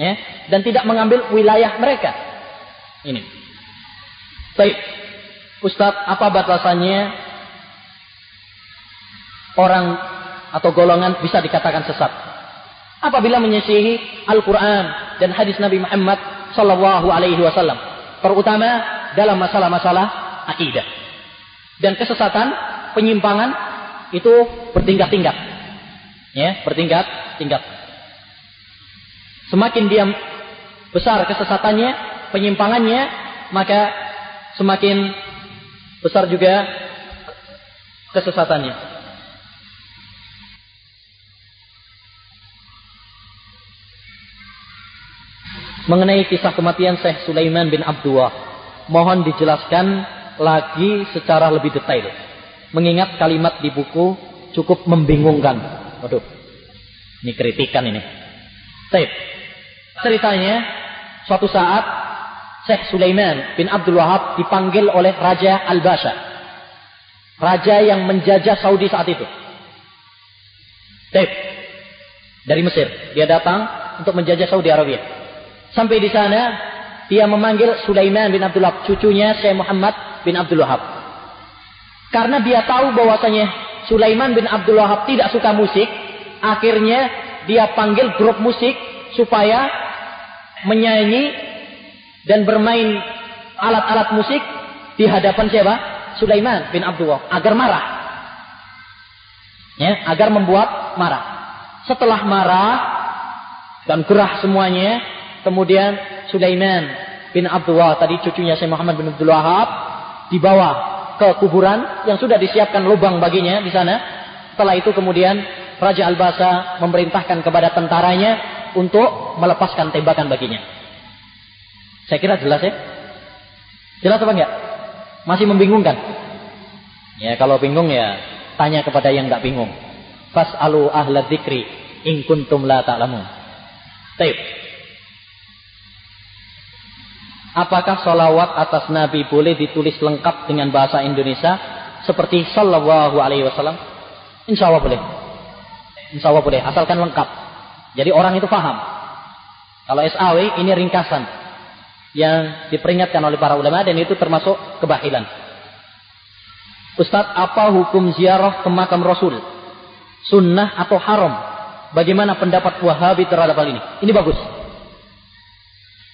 ya, dan tidak mengambil wilayah mereka. Ini. Baik. Ustaz, apa batasannya orang atau golongan bisa dikatakan sesat apabila menyisihi Al-Quran dan hadis Nabi Muhammad Sallallahu Alaihi Wasallam, terutama dalam masalah-masalah akidah? Dan kesesatan, penyimpangan itu bertingkat-tingkat, ya, bertingkat-tingkat. Semakin dia besar kesesatannya, penyimpangannya, maka semakin besar juga kesesatannya. Mengenai kisah kematian Syekh Sulaiman bin Abdul Wahhab, mohon dijelaskan lagi secara lebih detail. Mengingat kalimat di buku cukup membingungkan. Waduh, ini kritikan ini. Baik. Ceritanya, suatu saat Syekh Sulaiman bin Abdul Wahhab dipanggil oleh Raja Al-Basha, raja yang menjajah Saudi saat itu. Baik. dari Mesir. Dia datang untuk menjajah Saudi Arabia. Sampai di sana, dia memanggil Sulaiman bin Abdul Wahhab, cucunya Syekh Muhammad bin Abdul Wahhab. Karena dia tahu bahwasanya Sulaiman bin Abdul Wahhab tidak suka musik, akhirnya dia panggil grup musik supaya menyanyi dan bermain alat-alat musik di hadapan siapa? Sulaiman bin Abdul Wahhab, agar marah. Ya, agar membuat marah. Setelah marah dan gerah semuanya, kemudian Sulaiman bin Abdul Wahhab, tadi cucunya Syekh Muhammad bin Abdul Wahhab, dibawa ke kuburan yang sudah disiapkan lubang baginya di sana. Setelah itu kemudian Raja Al-Basa memerintahkan kepada tentaranya untuk melepaskan tembakan baginya. Saya kira jelas ya? Jelas apa enggak? Masih membingungkan? Ya, kalau bingung ya tanya kepada yang enggak bingung. Fas'alu ahla dzikri in kuntum la ta'lamun. Baik. Apakah sholawat atas Nabi boleh ditulis lengkap dengan bahasa Indonesia seperti sallallahu alaihi wasallam? Insyaallah boleh. Insyaallah boleh, asalkan lengkap. Jadi orang itu paham. Kalau S A W ini ringkasan yang diperingatkan oleh para ulama, dan itu termasuk kebahilan. Ustadz, apa hukum ziarah ke makam Rasul? Sunnah atau haram? Bagaimana pendapat Wahabi terhadap hal ini? Ini bagus.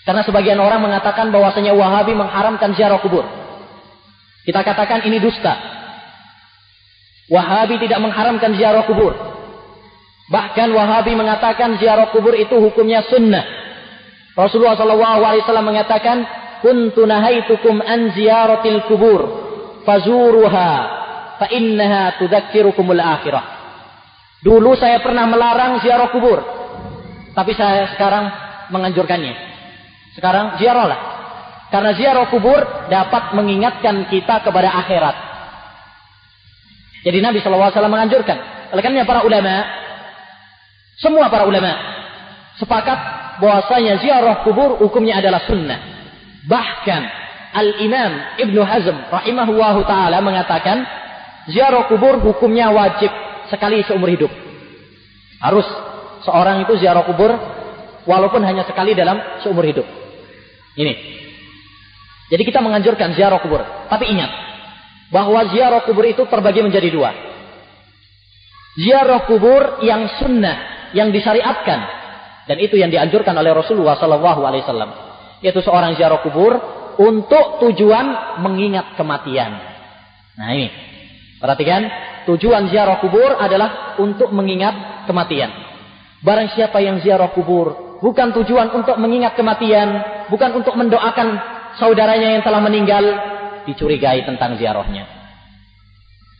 Karena sebagian orang mengatakan bahwasanya Wahabi mengharamkan ziarah kubur. Kita katakan ini dusta. Wahabi tidak mengharamkan ziarah kubur. Bahkan Wahabi mengatakan ziarah kubur itu hukumnya sunnah. Rasulullah shallallahu alaihi wasallam mengatakan, kuntu nahaitukum an ziyaratil kubur, fazuruha, fa innaha tudzakirukumul akhirah. Dulu saya pernah melarang ziarah kubur, tapi saya sekarang menganjurkannya. Sekarang ziarahlah, karena ziarah kubur dapat mengingatkan kita kepada akhirat. Jadi Nabi shallallahu alaihi wasallam menganjurkan. Oleh karena para ulama, semua para ulama sepakat bahwasanya ziarah kubur hukumnya adalah sunnah. Bahkan Al-Imam Ibnu Hazm rahimahullahu taala mengatakan ziarah kubur hukumnya wajib sekali seumur hidup. Harus seorang itu ziarah kubur walaupun hanya sekali dalam seumur hidup. Ini. Jadi kita menganjurkan ziarah kubur, tapi ingat bahwa ziarah kubur itu terbagi menjadi dua. Ziarah kubur yang sunnah, yang disyariatkan, dan itu yang dianjurkan oleh Rasulullah shallallahu alaihi wasallam, yaitu seorang ziarah kubur untuk tujuan mengingat kematian. Nah ini, perhatikan, tujuan ziarah kubur adalah untuk mengingat kematian. Barang siapa yang ziarah kubur bukan tujuan untuk mengingat kematian, bukan untuk mendoakan saudaranya yang telah meninggal, dicurigai tentang ziarahnya.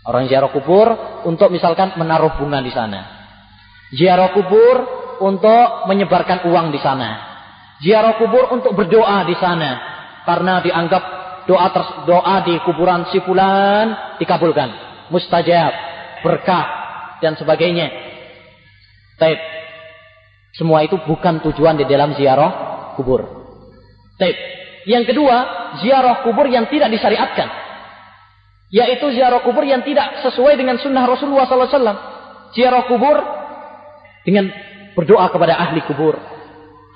Orang ziarah kubur untuk misalkan menaruh bunga di sana. Ziarah kubur untuk menyebarkan uang di sana. Ziarah kubur untuk berdoa di sana, karena dianggap doa ter, doa di kuburan si fulan dikabulkan, mustajab, berkah dan sebagainya. Taib. Semua itu bukan tujuan di dalam ziarah kubur. Taib. Yang kedua, ziarah kubur yang tidak disyariatkan, yaitu ziarah kubur yang tidak sesuai dengan sunnah Rasulullah sallallahu alaihi wasallam. Ziarah kubur dengan berdoa kepada ahli kubur,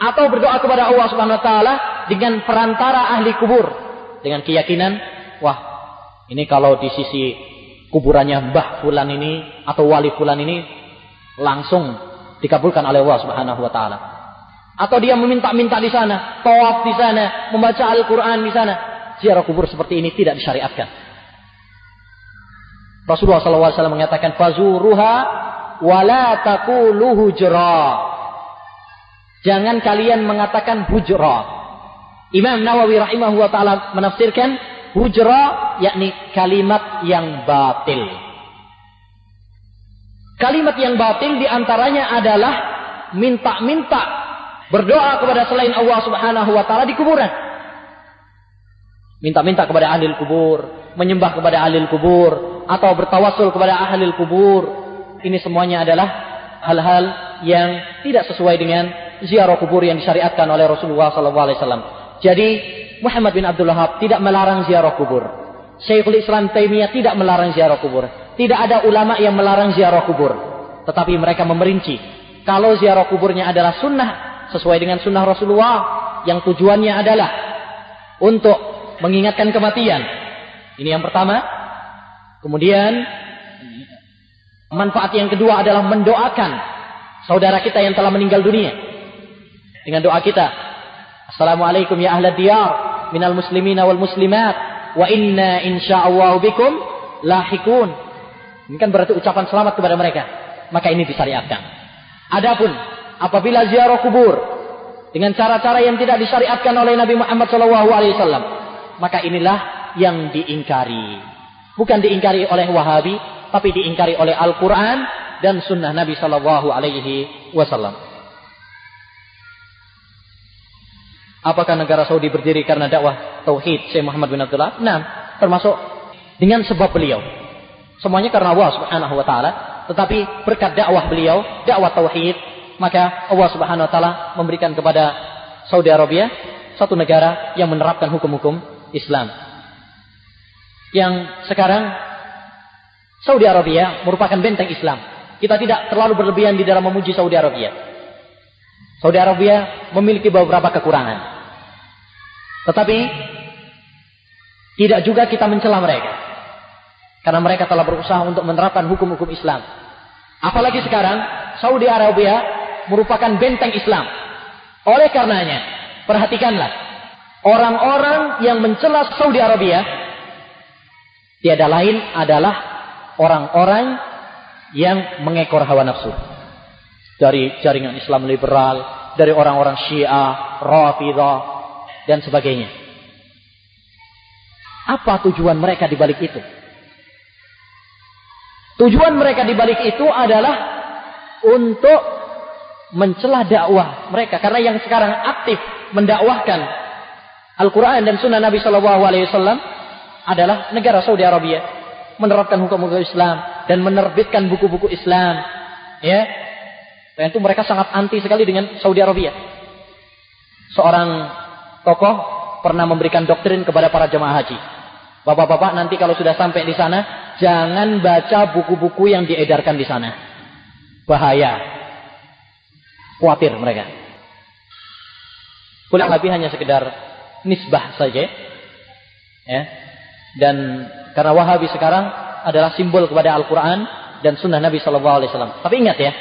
atau berdoa kepada Allah Subhanahu Wa Taala dengan perantara ahli kubur, dengan keyakinan, wah, ini kalau di sisi kuburannya Mbah Fulan ini atau Wali Fulan ini langsung dikabulkan oleh Allah Subhanahu Wa Taala. Atau dia meminta-minta di sana, tawaf di sana, membaca Al-Quran di sana. Ziarah kubur seperti ini tidak disyariatkan. Rasulullah Sallallahu Alaihi Wasallam mengatakan, fazuruha wala taqulu hujra. Jangan kalian mengatakan hujra. Imam Nawawi rahimahullah taala menafsirkan hujra yakni kalimat yang batil. Kalimat yang batil diantaranya adalah minta-minta berdoa kepada selain Allah Subhanahu wa taala di kuburan. Minta-minta kepada ahli kubur, menyembah kepada ahli kubur, atau bertawassul kepada ahli kubur. Ini semuanya adalah hal-hal yang tidak sesuai dengan ziarah kubur yang disyariatkan oleh Rasulullah shallallahu alaihi wasallam. Jadi Muhammad bin Abdul Wahhab tidak melarang ziarah kubur. Syekhul Islam Taimiyah tidak melarang ziarah kubur. Tidak ada ulama yang melarang ziarah kubur. Tetapi mereka memerinci kalau ziarah kuburnya adalah sunnah sesuai dengan sunnah Rasulullah yang tujuannya adalah untuk mengingatkan kematian. Ini yang pertama. Kemudian manfaat yang kedua adalah mendoakan saudara kita yang telah meninggal dunia dengan doa kita. Assalamualaikum ya ahlad diyar minal muslimina wal muslimat wa inna insya'allahu bikum lahikun. Ini kan berarti ucapan selamat kepada mereka. Maka ini disyariatkan. Adapun apabila ziarah kubur dengan cara-cara yang tidak disyariatkan oleh Nabi Muhammad shallallahu alaihi wasallam, maka inilah yang diingkari. Bukan diingkari oleh Wahabi, tapi diingkari oleh Al-Quran dan Sunnah Nabi shallallahu alaihi wasallam. Apakah negara Saudi berdiri karena dakwah tauhid Syekh Muhammad bin Abdullah? Nah, termasuk dengan sebab beliau. Semuanya karena Allah Subhanahu Wa Taala. Tetapi berkat dakwah beliau, dakwah tauhid, maka Allah Subhanahu Wa Taala memberikan kepada Saudi Arabia satu negara yang menerapkan hukum-hukum Islam. Yang sekarang Saudi Arabia merupakan benteng Islam. Kita tidak terlalu berlebihan di dalam memuji Saudi Arabia. Saudi Arabia memiliki beberapa kekurangan, tetapi tidak juga kita mencela mereka, karena mereka telah berusaha untuk menerapkan hukum-hukum Islam. Apalagi sekarang, Saudi Arabia merupakan benteng Islam. Oleh karenanya, perhatikanlah, orang-orang yang mencela Saudi Arabia, tiada lain adalah orang-orang yang mengekor hawa nafsu. Dari jaringan Islam liberal, dari orang-orang Syiah, Rafidhah, dan sebagainya. Apa tujuan mereka di balik itu? Tujuan mereka dibalik itu adalah untuk mencela dakwah mereka. Karena yang sekarang aktif mendakwahkan Al-Quran dan Sunnah Nabi shallallahu alaihi wasallam adalah negara Saudi Arabia. Menerapkan hukum-hukum Islam dan menerbitkan buku-buku Islam. Ya, dan itu mereka sangat anti sekali dengan Saudi Arabia. Seorang tokoh pernah memberikan doktrin kepada para jemaah haji. Bapak-bapak nanti kalau sudah sampai di sana, jangan baca buku-buku yang diedarkan di sana. Bahaya. Khawatir mereka. Kurang lebih hanya sekedar nisbah saja. Ya. Dan karena Wahabi sekarang adalah simbol kepada Al-Quran dan Sunnah Nabi shallallahu alaihi wasallam. Tapi ingat ya.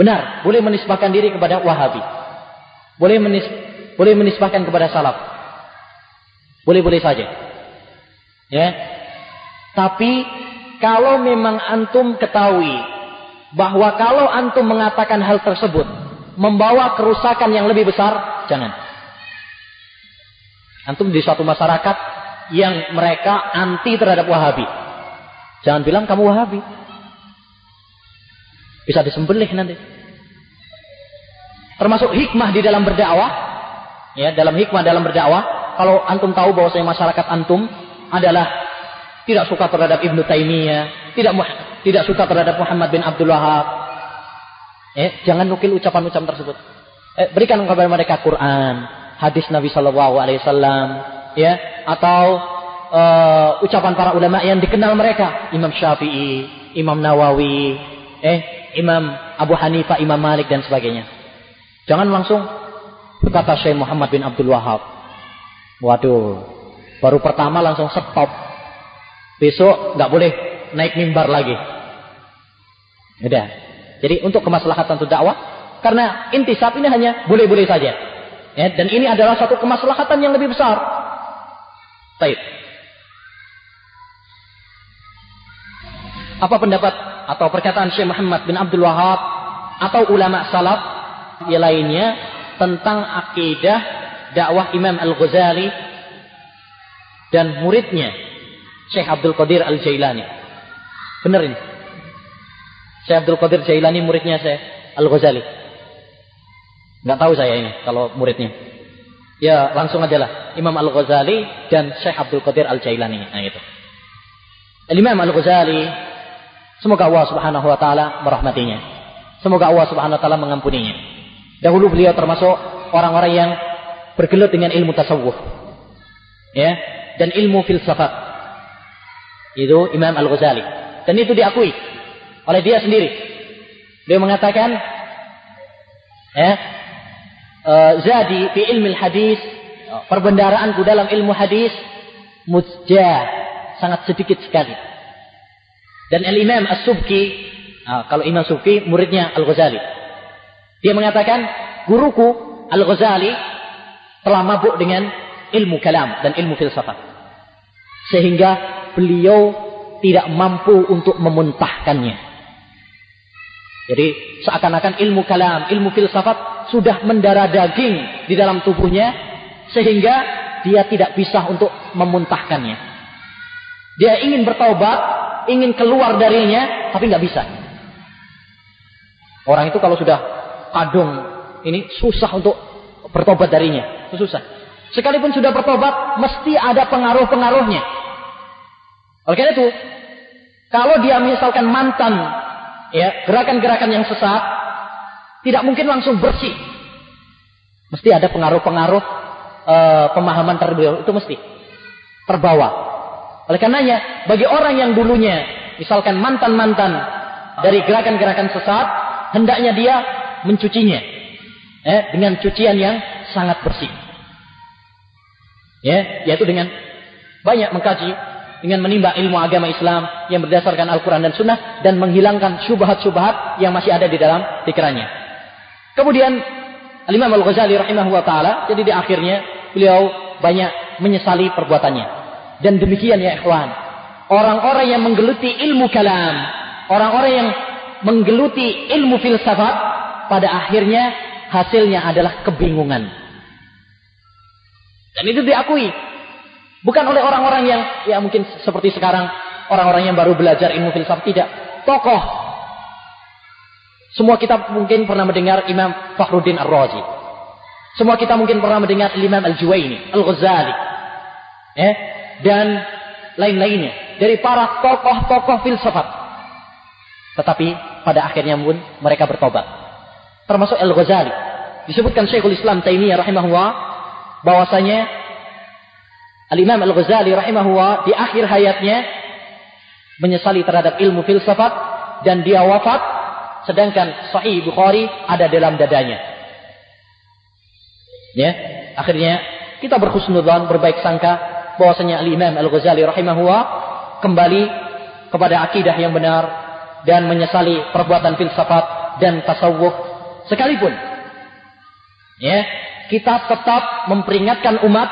Benar. Boleh menisbahkan diri kepada Wahabi. Boleh, menis boleh menisbahkan kepada Salaf. Boleh-boleh saja. Ya. Tapi kalau memang antum ketahui bahwa kalau antum mengatakan hal tersebut membawa kerusakan yang lebih besar, jangan. Antum di suatu masyarakat yang mereka anti terhadap Wahabi, jangan bilang kamu Wahabi. Bisa disembelih nanti. Termasuk hikmah di dalam berdakwah, ya, dalam hikmah dalam berdakwah, kalau antum tahu bahwa masyarakat antum adalah tidak suka terhadap Ibnu Taimiyah, tidak tidak suka terhadap Muhammad bin Abdul Wahhab. Eh, jangan nukil ucapan-ucapan tersebut. Eh, berikan kepada mereka Quran, hadis Nabi Shallallahu Alaihi Wasallam, ya, atau uh, ucapan para ulama yang dikenal mereka, Imam Syafi'i, Imam Nawawi, eh, Imam Abu Hanifah, Imam Malik dan sebagainya. Jangan langsung berkata Syekh Muhammad bin Abdul Wahhab. Waduh, baru pertama langsung stop. Besok nggak boleh naik mimbar lagi. Udah. Jadi untuk kemaslahatan untuk dakwah, karena intisab ini hanya boleh-boleh saja. Ya, dan ini adalah satu kemaslahatan yang lebih besar. Baik. Apa pendapat atau perkataan Syekh Muhammad bin Abdul Wahhab atau ulama salaf yang lainnya tentang akidah dakwah Imam Al-Ghazali dan muridnya? Syekh Abdul Qadir Al-Jailani. Benar ini? Syekh Abdul Qadir Al-Jailani muridnya Syekh Al-Ghazali. Enggak tahu saya ini kalau muridnya. Ya langsung aja lah. Imam Al-Ghazali dan Syekh Abdul Qadir Al-Jailani. Nah gitu. Al-Imam Al-Ghazali. Semoga Allah Subhanahu Wa Ta'ala merahmatinya. Semoga Allah Subhanahu Wa Ta'ala mengampuninya. Dahulu beliau termasuk orang-orang yang bergelut dengan ilmu tasawuf. Ya. Dan ilmu filsafat. Itu Imam Al-Ghazali. Dan itu diakui oleh dia sendiri. Dia mengatakan, ya, zadi fi ilmi hadis, perbendaharaanku dalam ilmu hadis mujah, sangat sedikit sekali. Dan Al-Imam Al-Subqi, kalau Imam Subqi muridnya Al-Ghazali, dia mengatakan guruku Al-Ghazali telah mabuk dengan ilmu kalam dan ilmu filsafat, sehingga beliau tidak mampu untuk memuntahkannya. Jadi seakan-akan ilmu kalam, ilmu filsafat sudah mendarah daging di dalam tubuhnya, sehingga dia tidak bisa untuk memuntahkannya. Dia ingin bertaubat, ingin keluar darinya, tapi nggak bisa. Orang itu kalau sudah kadung ini susah untuk bertobat darinya, itu susah. Sekalipun sudah bertobat, mesti ada pengaruh-pengaruhnya. Oleh karena itu, kalau dia misalkan mantan, ya, gerakan-gerakan yang sesat, tidak mungkin langsung bersih. Mesti ada pengaruh-pengaruh e, pemahaman terbaru, itu mesti terbawa. Oleh karenanya, bagi orang yang dulunya misalkan mantan-mantan dari gerakan-gerakan sesat, hendaknya dia mencucinya eh, dengan cucian yang sangat bersih. Ya, yaitu dengan banyak mengkaji, dengan menimba ilmu agama Islam yang berdasarkan Al-Quran dan Sunnah, dan menghilangkan syubhat-syubhat yang masih ada di dalam pikirannya. Kemudian Al-Imam Al-Ghazali rahimahullah ta'ala, jadi di akhirnya beliau banyak menyesali perbuatannya. Dan demikian ya ikhwan, orang-orang yang menggeluti ilmu kalam, orang-orang yang menggeluti ilmu filsafat, pada akhirnya hasilnya adalah kebingungan. Dan itu diakui, bukan oleh orang-orang yang, ya mungkin seperti sekarang, orang-orang yang baru belajar ilmu filsafat, tidak. Tokoh. Semua kita mungkin pernah mendengar Imam Fakhruddin Ar-Razi. Semua kita mungkin pernah mendengar Imam Al-Juwaini, Al-Ghazali. Eh? Dan lain-lainnya. Dari para tokoh-tokoh filsafat. Tetapi pada akhirnya pun mereka bertobat. Termasuk Al-Ghazali. Disebutkan Syekhul Islam Taimiyah rahimahullah, bahwasanya Al-Imam Al-Ghazali rahimahullah di akhir hayatnya menyesali terhadap ilmu filsafat dan dia wafat, sedangkan Sahih Bukhari ada dalam dadanya. Ya, akhirnya kita berhusnudzan, berbaik sangka bahwasanya Al-Imam Al-Ghazali rahimahullah kembali kepada akidah yang benar dan menyesali perbuatan filsafat dan tasawuf. Sekalipun ya, kita tetap memperingatkan umat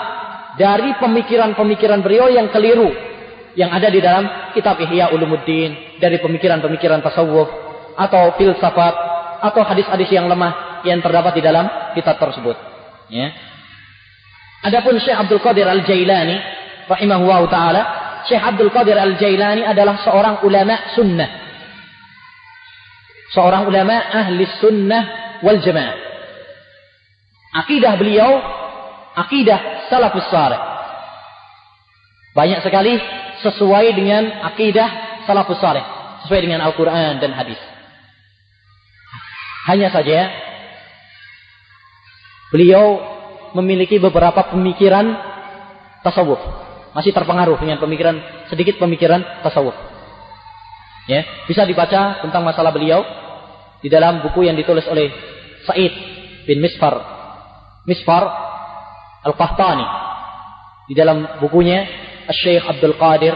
dari pemikiran-pemikiran beliau yang keliru, yang ada di dalam kitab Ihya Ulumuddin, dari pemikiran-pemikiran tasawuf, atau filsafat, atau hadis-hadis yang lemah yang terdapat di dalam kitab tersebut. Ya. Adapun Syekh Abdul Qadir Al-Jailani rahimahullahu ta'ala, Syekh Abdul Qadir Al-Jailani adalah seorang ulama sunnah, seorang ulama ahli sunnah wal jamaah. Akidah beliau akidah salafus saleh, banyak sekali sesuai dengan akidah salafus saleh, sesuai dengan Al-Quran dan hadis. Hanya saja beliau memiliki beberapa pemikiran tasawuf, masih terpengaruh dengan pemikiran, sedikit pemikiran tasawuf. Ya, bisa dibaca tentang masalah beliau di dalam buku yang ditulis oleh Said bin Misfar Misfar Al-Qahtani, di dalam bukunya Syekh Abdul Qadir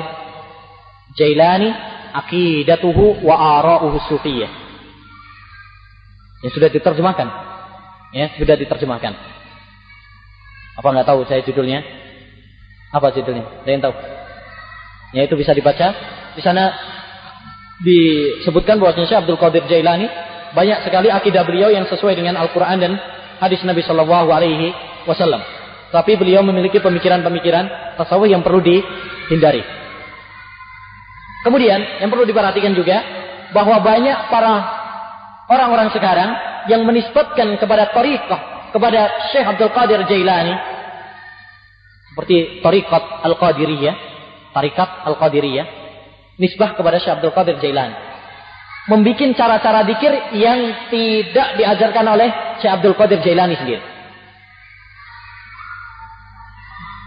Jailani Aqidatuhu wa Ara'uhu Sufiyyah, yang sudah diterjemahkan, ya sudah diterjemahkan. Apa nggak tahu saya judulnya? Apa judulnya? Ada yang tahu? Ya, itu bisa dibaca di sana. Disebutkan bahwasanya Syekh Abdul Qadir Jailani banyak sekali akidah beliau yang sesuai dengan Al-Quran dan hadis Nabi Shallallahu Alaihi Wasallam. Tapi beliau memiliki pemikiran-pemikiran tasawuf yang perlu dihindari. Kemudian yang perlu diperhatikan juga, bahwa banyak para orang-orang sekarang yang menisbatkan kepada tariqah, kepada Syekh Abdul Qadir Jailani, seperti tariqat Al-Qadiriyah, tariqat Al-Qadiriyah, nisbah kepada Syekh Abdul Qadir Jailani, membikin cara-cara dikir yang tidak diajarkan oleh Syekh Abdul Qadir Jailani sendiri.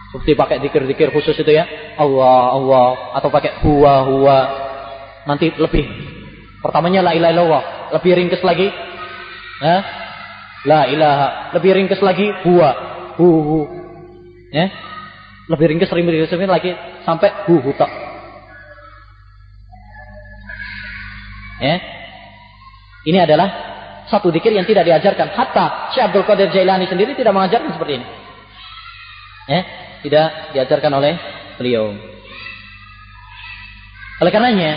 Seperti pakai dikir-dikir khusus itu ya, Allah, Allah, atau pakai huwa, huwa. Nanti lebih, pertamanya la ilaha illallah, lebih ringkes lagi, eh? La ilaha. Lebih ringkas lagi huwa. Hu hu. Ya. Lebih ringkas ringkas lagi sampai hu hu tak. Ya. Ini adalah satu dzikir yang tidak diajarkan. Hatta Syekh Abdul Qadir Jailani sendiri tidak mengajarkan seperti ini. Ya, tidak diajarkan oleh beliau. Oleh karenanya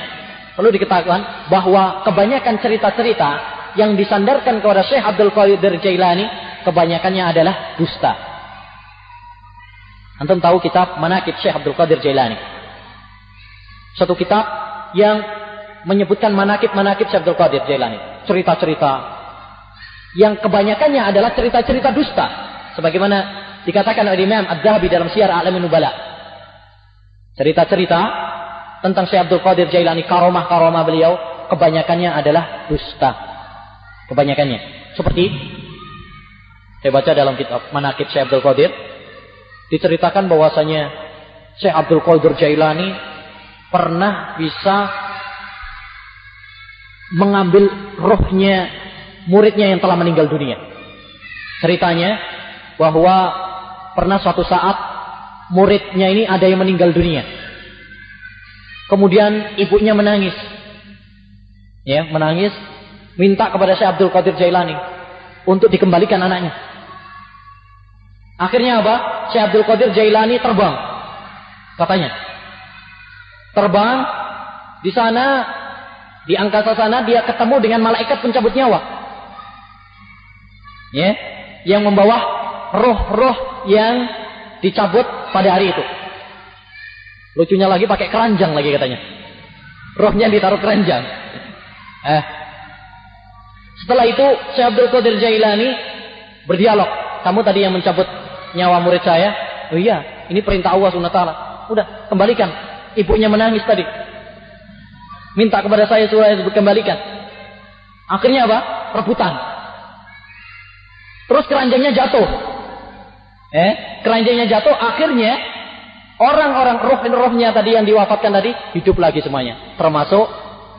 perlu diketahui bahwa kebanyakan cerita-cerita yang disandarkan kepada Syekh Abdul Qadir Jailani kebanyakannya adalah dusta. Antum tahu kitab Manaqib Syekh Abdul Qadir Jailani? Satu kitab yang menyebutkan manaqib-manaqib Syekh Abdul Qadir Jailani, cerita-cerita yang kebanyakannya adalah cerita-cerita dusta. Sebagaimana dikatakan oleh Imam Al-Zahabi dalam Syiar A'lamin Nubala, cerita-cerita tentang Syekh Abdul Qadir Jailani, karomah-karomah beliau kebanyakannya adalah dusta, kebanyakannya. Seperti saya baca dalam kitab Manaqib Syekh Abdul Qadir, diceritakan bahwasanya Syekh Abdul Qadir Jailani pernah bisa mengambil rohnya muridnya yang telah meninggal dunia. Ceritanya bahwa pernah suatu saat muridnya ini ada yang meninggal dunia. Kemudian ibunya menangis. Ya, menangis minta kepada Syekh Abdul Qadir Jailani untuk dikembalikan anaknya. Akhirnya apa? Syekh Abdul Qadir Jailani terbang. Katanya. Terbang di sana, di angkasa sana dia ketemu dengan malaikat pencabut nyawa. Ya, yang membawa roh-roh yang dicabut pada hari itu. Lucunya lagi pakai keranjang lagi katanya. Rohnya ditaruh keranjang. Eh. Setelah itu Syekh Abdul Qadir Jailani berdialog. Kamu tadi yang mencabut nyawa murid saya. Oh iya, ini perintah Allah Subhanahu wa taala. Udah, kembalikan. Ibunya menangis tadi. Minta kepada saya supaya kembalikan. Akhirnya apa? Rebutan. Terus keranjangnya jatuh. Eh, keranjangnya jatuh, akhirnya orang-orang roh-rohnya tadi yang diwafatkan tadi hidup lagi semuanya, termasuk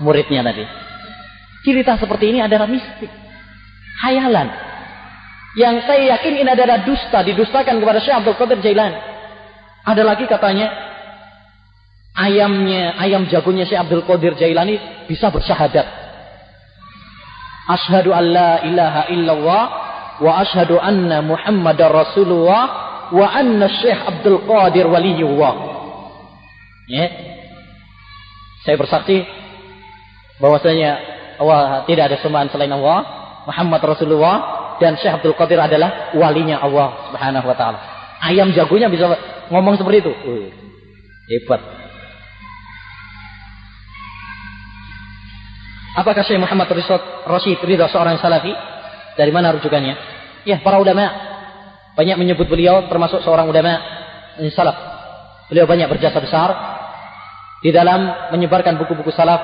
muridnya tadi. Cerita seperti ini adalah mistik, khayalan, yang saya yakin ini adalah dusta, didustakan kepada Syekh Abdul Qadir Jailani. Ada lagi katanya ayamnya, ayam jagonya Syekh Abdul Qadir Jailani bisa bersyahadat. Asyhadu an la ilaha illallah wa ashhadu anna Muhammadar Rasulullah wa anna Syekh Abdul Qadir waliyullah. Ya. Saya bersaksi bahwasanya Allah, tidak ada sembahan selain Allah, Muhammad Rasulullah, dan Syekh Abdul Qadir adalah walinya Allah Subhanahu wa taala. Ayam jagonya bisa ngomong seperti itu. Wih, hebat. Apakah Syekh Muhammad Rashid Ridha seorang salafi? Dari mana rujukannya? Ya, para ulama banyak menyebut beliau termasuk seorang ulama salaf. Beliau banyak berjasa besar di dalam menyebarkan buku-buku salaf,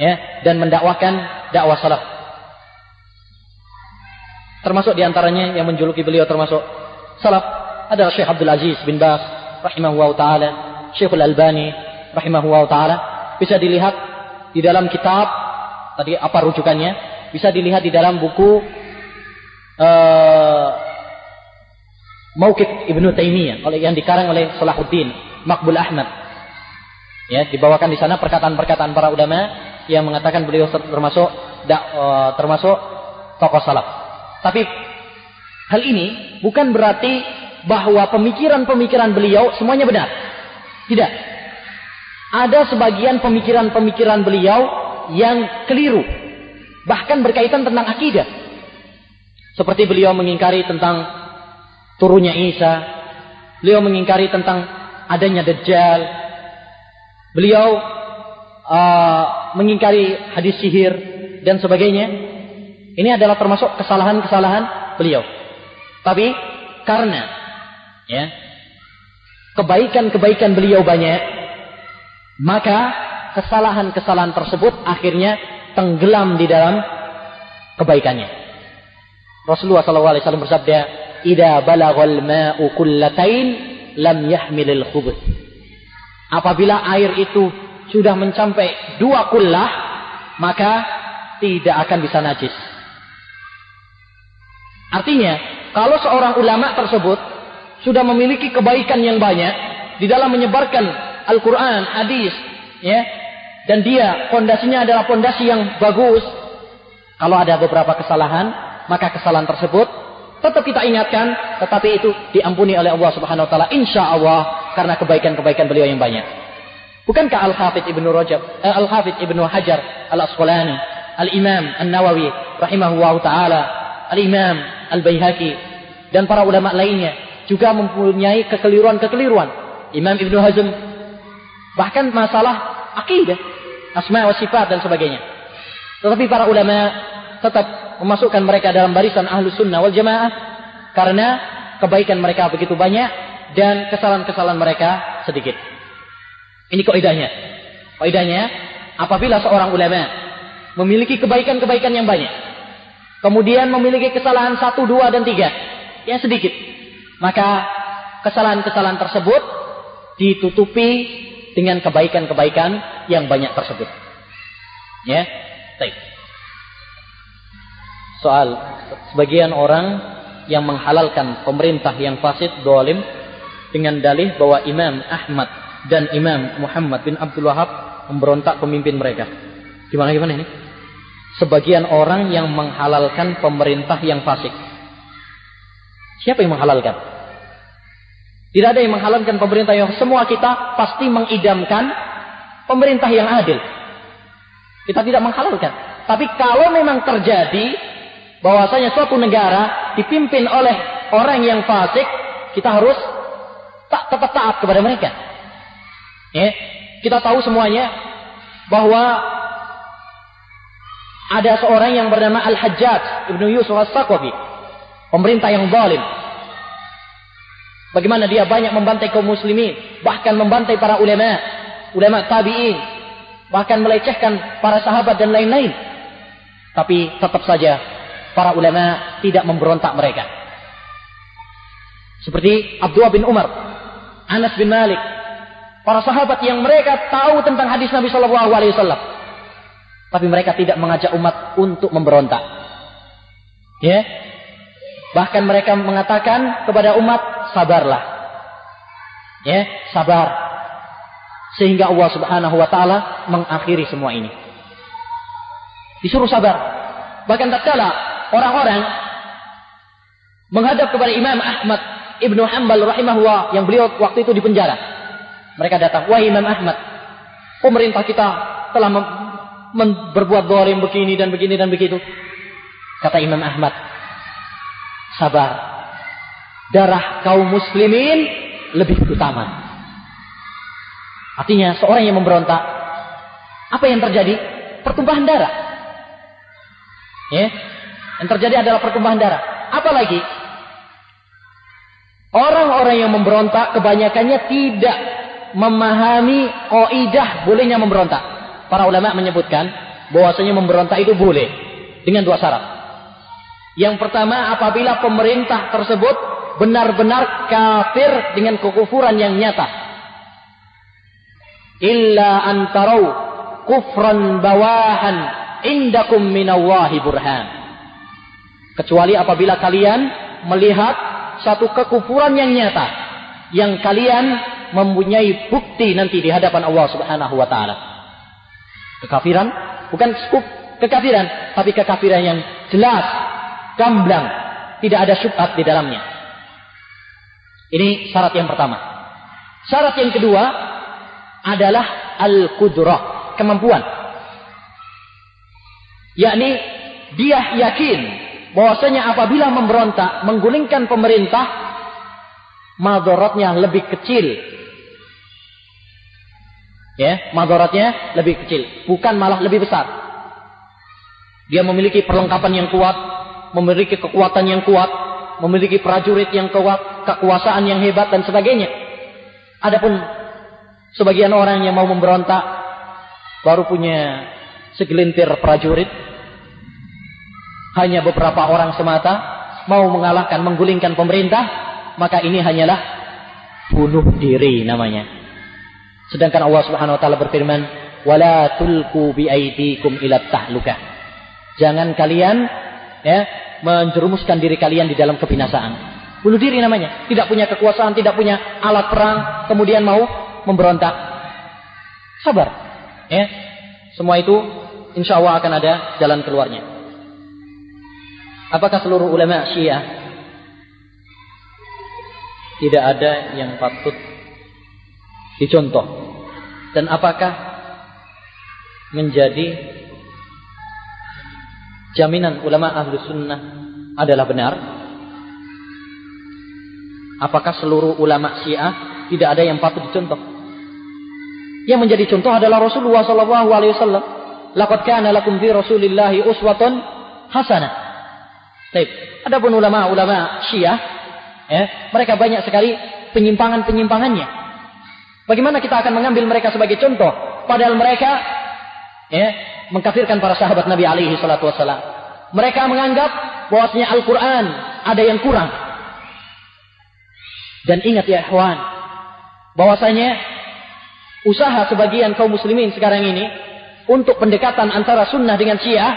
ya, dan mendakwahkan dakwah salaf. Termasuk diantaranya yang menjuluki beliau termasuk salaf adalah Syekh Abdul Aziz bin Baz rahimahullahu taala, Syekhul Albani rahimahullahu taala. Bisa dilihat di dalam kitab tadi apa rujukannya? Bisa dilihat di dalam buku uh, Mauqif Ibnu Taimiyah oleh yang dikarang oleh Salahuddin Maqbul Ahmad. Ya, dibawakan di sana perkataan-perkataan para ulama yang mengatakan beliau termasuk da, uh, termasuk tokoh salaf. Tapi hal ini bukan berarti bahwa pemikiran-pemikiran beliau semuanya benar. Tidak. Ada sebagian pemikiran-pemikiran beliau yang keliru. Bahkan berkaitan tentang akidah. Seperti beliau mengingkari tentang turunnya Isa. Beliau mengingkari tentang adanya Dajjal. Beliau uh, mengingkari hadis sihir dan sebagainya. Ini adalah termasuk kesalahan-kesalahan beliau. Tapi karena ya, kebaikan-kebaikan beliau banyak, maka kesalahan-kesalahan tersebut akhirnya tenggelam di dalam kebaikannya. Rasulullah sallallahu alaihi wasallam bersabda, "Idza balaghal ma'u qullatain lam yahmilil khubuth." Apabila air itu sudah mencapai dua kullah, maka tidak akan bisa najis. Artinya, kalau seorang ulama tersebut sudah memiliki kebaikan yang banyak di dalam menyebarkan Al-Quran, hadis, ya, dan dia fondasinya adalah fondasi yang bagus, kalau ada beberapa kesalahan, maka kesalahan tersebut tetap kita ingatkan, tetapi itu diampuni oleh Allah Subhanahu Wa Taala, insya Allah, karena kebaikan-kebaikan beliau yang banyak. Bukankah Al-Hafidh Ibnu Rajab, eh, Al-Hafidh Ibnu Hajar Al-Asqalani, Al-Imam An-Nawawi, rahimahullahu taala, Al-Imam Al-Baihaqi dan para ulama lainnya juga mempunyai kekeliruan-kekeliruan. Imam Ibnu Hazm bahkan masalah akidah, asma wa sifat dan sebagainya. Tetapi para ulama tetap memasukkan mereka dalam barisan Ahlus Sunnah wal Jamaah karena kebaikan mereka begitu banyak dan kesalahan-kesalahan mereka sedikit. Ini kaidahnya. Kaidahnya apabila seorang ulama memiliki kebaikan-kebaikan yang banyak, kemudian memiliki kesalahan satu, dua, dan tiga, yang sedikit, maka kesalahan-kesalahan tersebut ditutupi dengan kebaikan-kebaikan yang banyak tersebut. Ya, baik. Soal sebagian orang yang menghalalkan pemerintah yang fasid dolim dengan dalih bahwa Imam Ahmad dan Imam Muhammad bin Abdul Wahhab memberontak pemimpin mereka. Gimana gimana ini? Sebagian orang yang menghalalkan pemerintah yang fasik. Siapa yang menghalalkan? Tidak ada yang menghalalkan pemerintah yang... Semua kita pasti mengidamkan pemerintah yang adil. Kita tidak menghalalkan. Tapi kalau memang terjadi bahwasanya suatu negara dipimpin oleh orang yang fasik, kita harus tak tetap taat kepada mereka. Ya, kita tahu semuanya bahwa ada seorang yang bernama Al-Hajjaj Ibnu Yusuf As-Saqafi, pemerintah yang zalim. Bagaimana dia banyak membantai kaum muslimin, bahkan membantai para ulama, ulama tabi'in, bahkan melecehkan para sahabat dan lain-lain. Tapi tetap saja para ulama tidak memberontak mereka. Seperti Abdullah bin Umar, Anas bin Malik, para sahabat yang mereka tahu tentang hadis Nabi sallallahu alaihi wasallam. Tapi mereka tidak mengajak umat untuk memberontak. Ya. Yeah. Bahkan mereka mengatakan kepada umat, sabarlah. Ya, yeah. sabar. Sehingga Allah Subhanahu wa taala mengakhiri semua ini. Disuruh sabar. Bahkan tatkala orang-orang menghadap kepada Imam Ahmad Ibnu Hanbal rahimahullah yang beliau waktu itu di penjara. Mereka datang, "Wahai Imam Ahmad, pemerintah kita telah mem- berbuat zalim begini dan begini dan begitu." Kata Imam Ahmad, sabar, darah kaum muslimin lebih utama. Artinya seorang yang memberontak, apa yang terjadi? Pertumpahan darah, ya? Yang terjadi adalah pertumpahan darah. Apalagi orang-orang yang memberontak kebanyakannya tidak memahami kaidah bolehnya memberontak. Para ulama menyebutkan bahwasanya memberontak itu boleh dengan dua syarat. Yang pertama, apabila pemerintah tersebut benar-benar kafir dengan kekufuran yang nyata. Illa antarau kufran bawahan indakum minallahi burhan. Kecuali apabila kalian melihat satu kekufuran yang nyata yang kalian mempunyai bukti nanti di hadapan Allah Subhanahu wa taala. Kekafiran, bukan kekafiran, tapi kekafiran yang jelas, gamblang, tidak ada syubhat di dalamnya. Ini syarat yang pertama. Syarat yang kedua adalah al-qudrah, kemampuan. Yakni dia yakin bahwasanya apabila memberontak, menggulingkan pemerintah, madaratnya lebih kecil. Ya, madaratnya lebih kecil, bukan malah lebih besar. Dia memiliki perlengkapan yang kuat, memiliki kekuatan yang kuat, memiliki prajurit yang kuat, kekuasaan yang hebat dan sebagainya. Adapun sebagian orang yang mau memberontak baru punya segelintir prajurit, hanya beberapa orang semata, mau mengalahkan, menggulingkan pemerintah, maka ini hanyalah bunuh diri namanya. Sedangkan Allah Subhanahu wa taala berfirman, "Wala tulqu bi aydikum ila tahlukah." Jangan kalian ya menjerumuskan diri kalian di dalam kebinasaan. Bunuh diri namanya. Tidak punya kekuasaan, tidak punya alat perang, kemudian mau memberontak. Sabar. Ya. Semua itu insya Allah akan ada jalan keluarnya. Apakah seluruh ulama Syiah tidak ada yang patut dicontoh? Dan apakah menjadi jaminan ulama ahlu sunnah adalah benar? Apakah seluruh ulama Syiah tidak ada yang patut dicontoh? Yang menjadi contoh adalah Rasulullah sallallahu alaihi wasallam. Laqad kana lakum fi Rasulillahi uswatun hasanah. Baik, adapun ulama-ulama Syiah, eh, mereka banyak sekali penyimpangan-penyimpangannya. Bagaimana kita akan mengambil mereka sebagai contoh padahal mereka eh, mengkafirkan para sahabat Nabi alaihi salatu wasallam. Mereka menganggap bahwasanya Al-Qur'an ada yang kurang. Dan ingat ya ikhwan, bahwasanya usaha sebagian kaum muslimin sekarang ini untuk pendekatan antara sunnah dengan syiah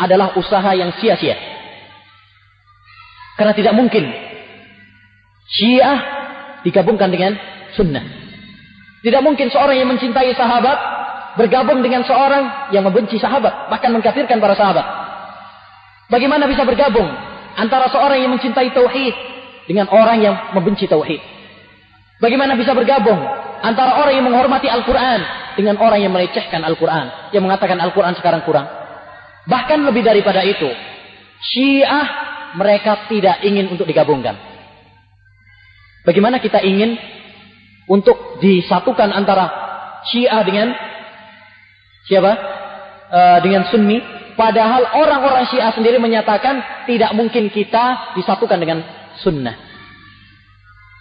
adalah usaha yang sia-sia. Karena tidak mungkin syiah digabungkan dengan sunnah. Tidak mungkin seorang yang mencintai sahabat bergabung dengan seorang yang membenci sahabat, bahkan mengkafirkan para sahabat. Bagaimana bisa bergabung antara seorang yang mencintai tauhid dengan orang yang membenci tauhid? Bagaimana bisa bergabung antara orang yang menghormati Al-Quran dengan orang yang melecehkan Al-Quran, yang mengatakan Al-Quran sekarang kurang? Bahkan lebih daripada itu, Syiah mereka tidak ingin untuk digabungkan. Bagaimana kita ingin untuk disatukan antara Syiah dengan siapa? E, dengan Sunni, padahal orang-orang Syiah sendiri menyatakan tidak mungkin kita disatukan dengan Sunnah.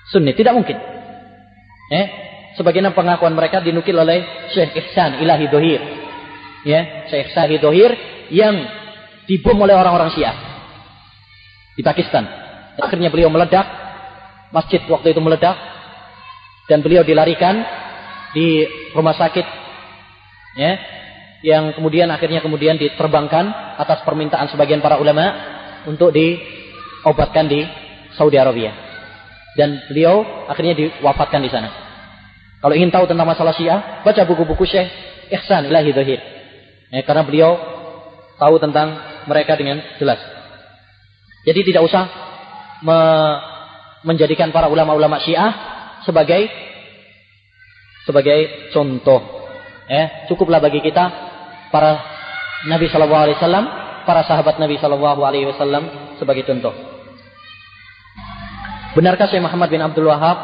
Sunni tidak mungkin. Eh, sebagaimana pengakuan mereka dinukil oleh Syekh Ihsan Ilahi Zhahir. Ya, Syekh Ihsan Ilahi Zhahir yang dibom oleh orang-orang Syiah di Pakistan. Akhirnya beliau meledak, masjid waktu itu meledak dan beliau dilarikan di rumah sakit. Ya, yang kemudian akhirnya kemudian diterbangkan atas permintaan sebagian para ulama untuk diobatkan di Saudi Arabia, dan beliau akhirnya diwafatkan di sana. Kalau ingin tahu tentang masalah Syiah, baca buku-buku Syekh Ihsan Ilahi Zhahir, ya, karena beliau tahu tentang mereka dengan jelas. Jadi tidak usah me menjadikan para ulama-ulama Syiah sebagai sebagai contoh. Ya, cukuplah bagi kita para Nabi Sallallahu Alaihi Wasallam, para sahabat Nabi Sallallahu Alaihi Wasallam sebagai contoh. Benarkah Syekh Muhammad bin Abdul Wahhab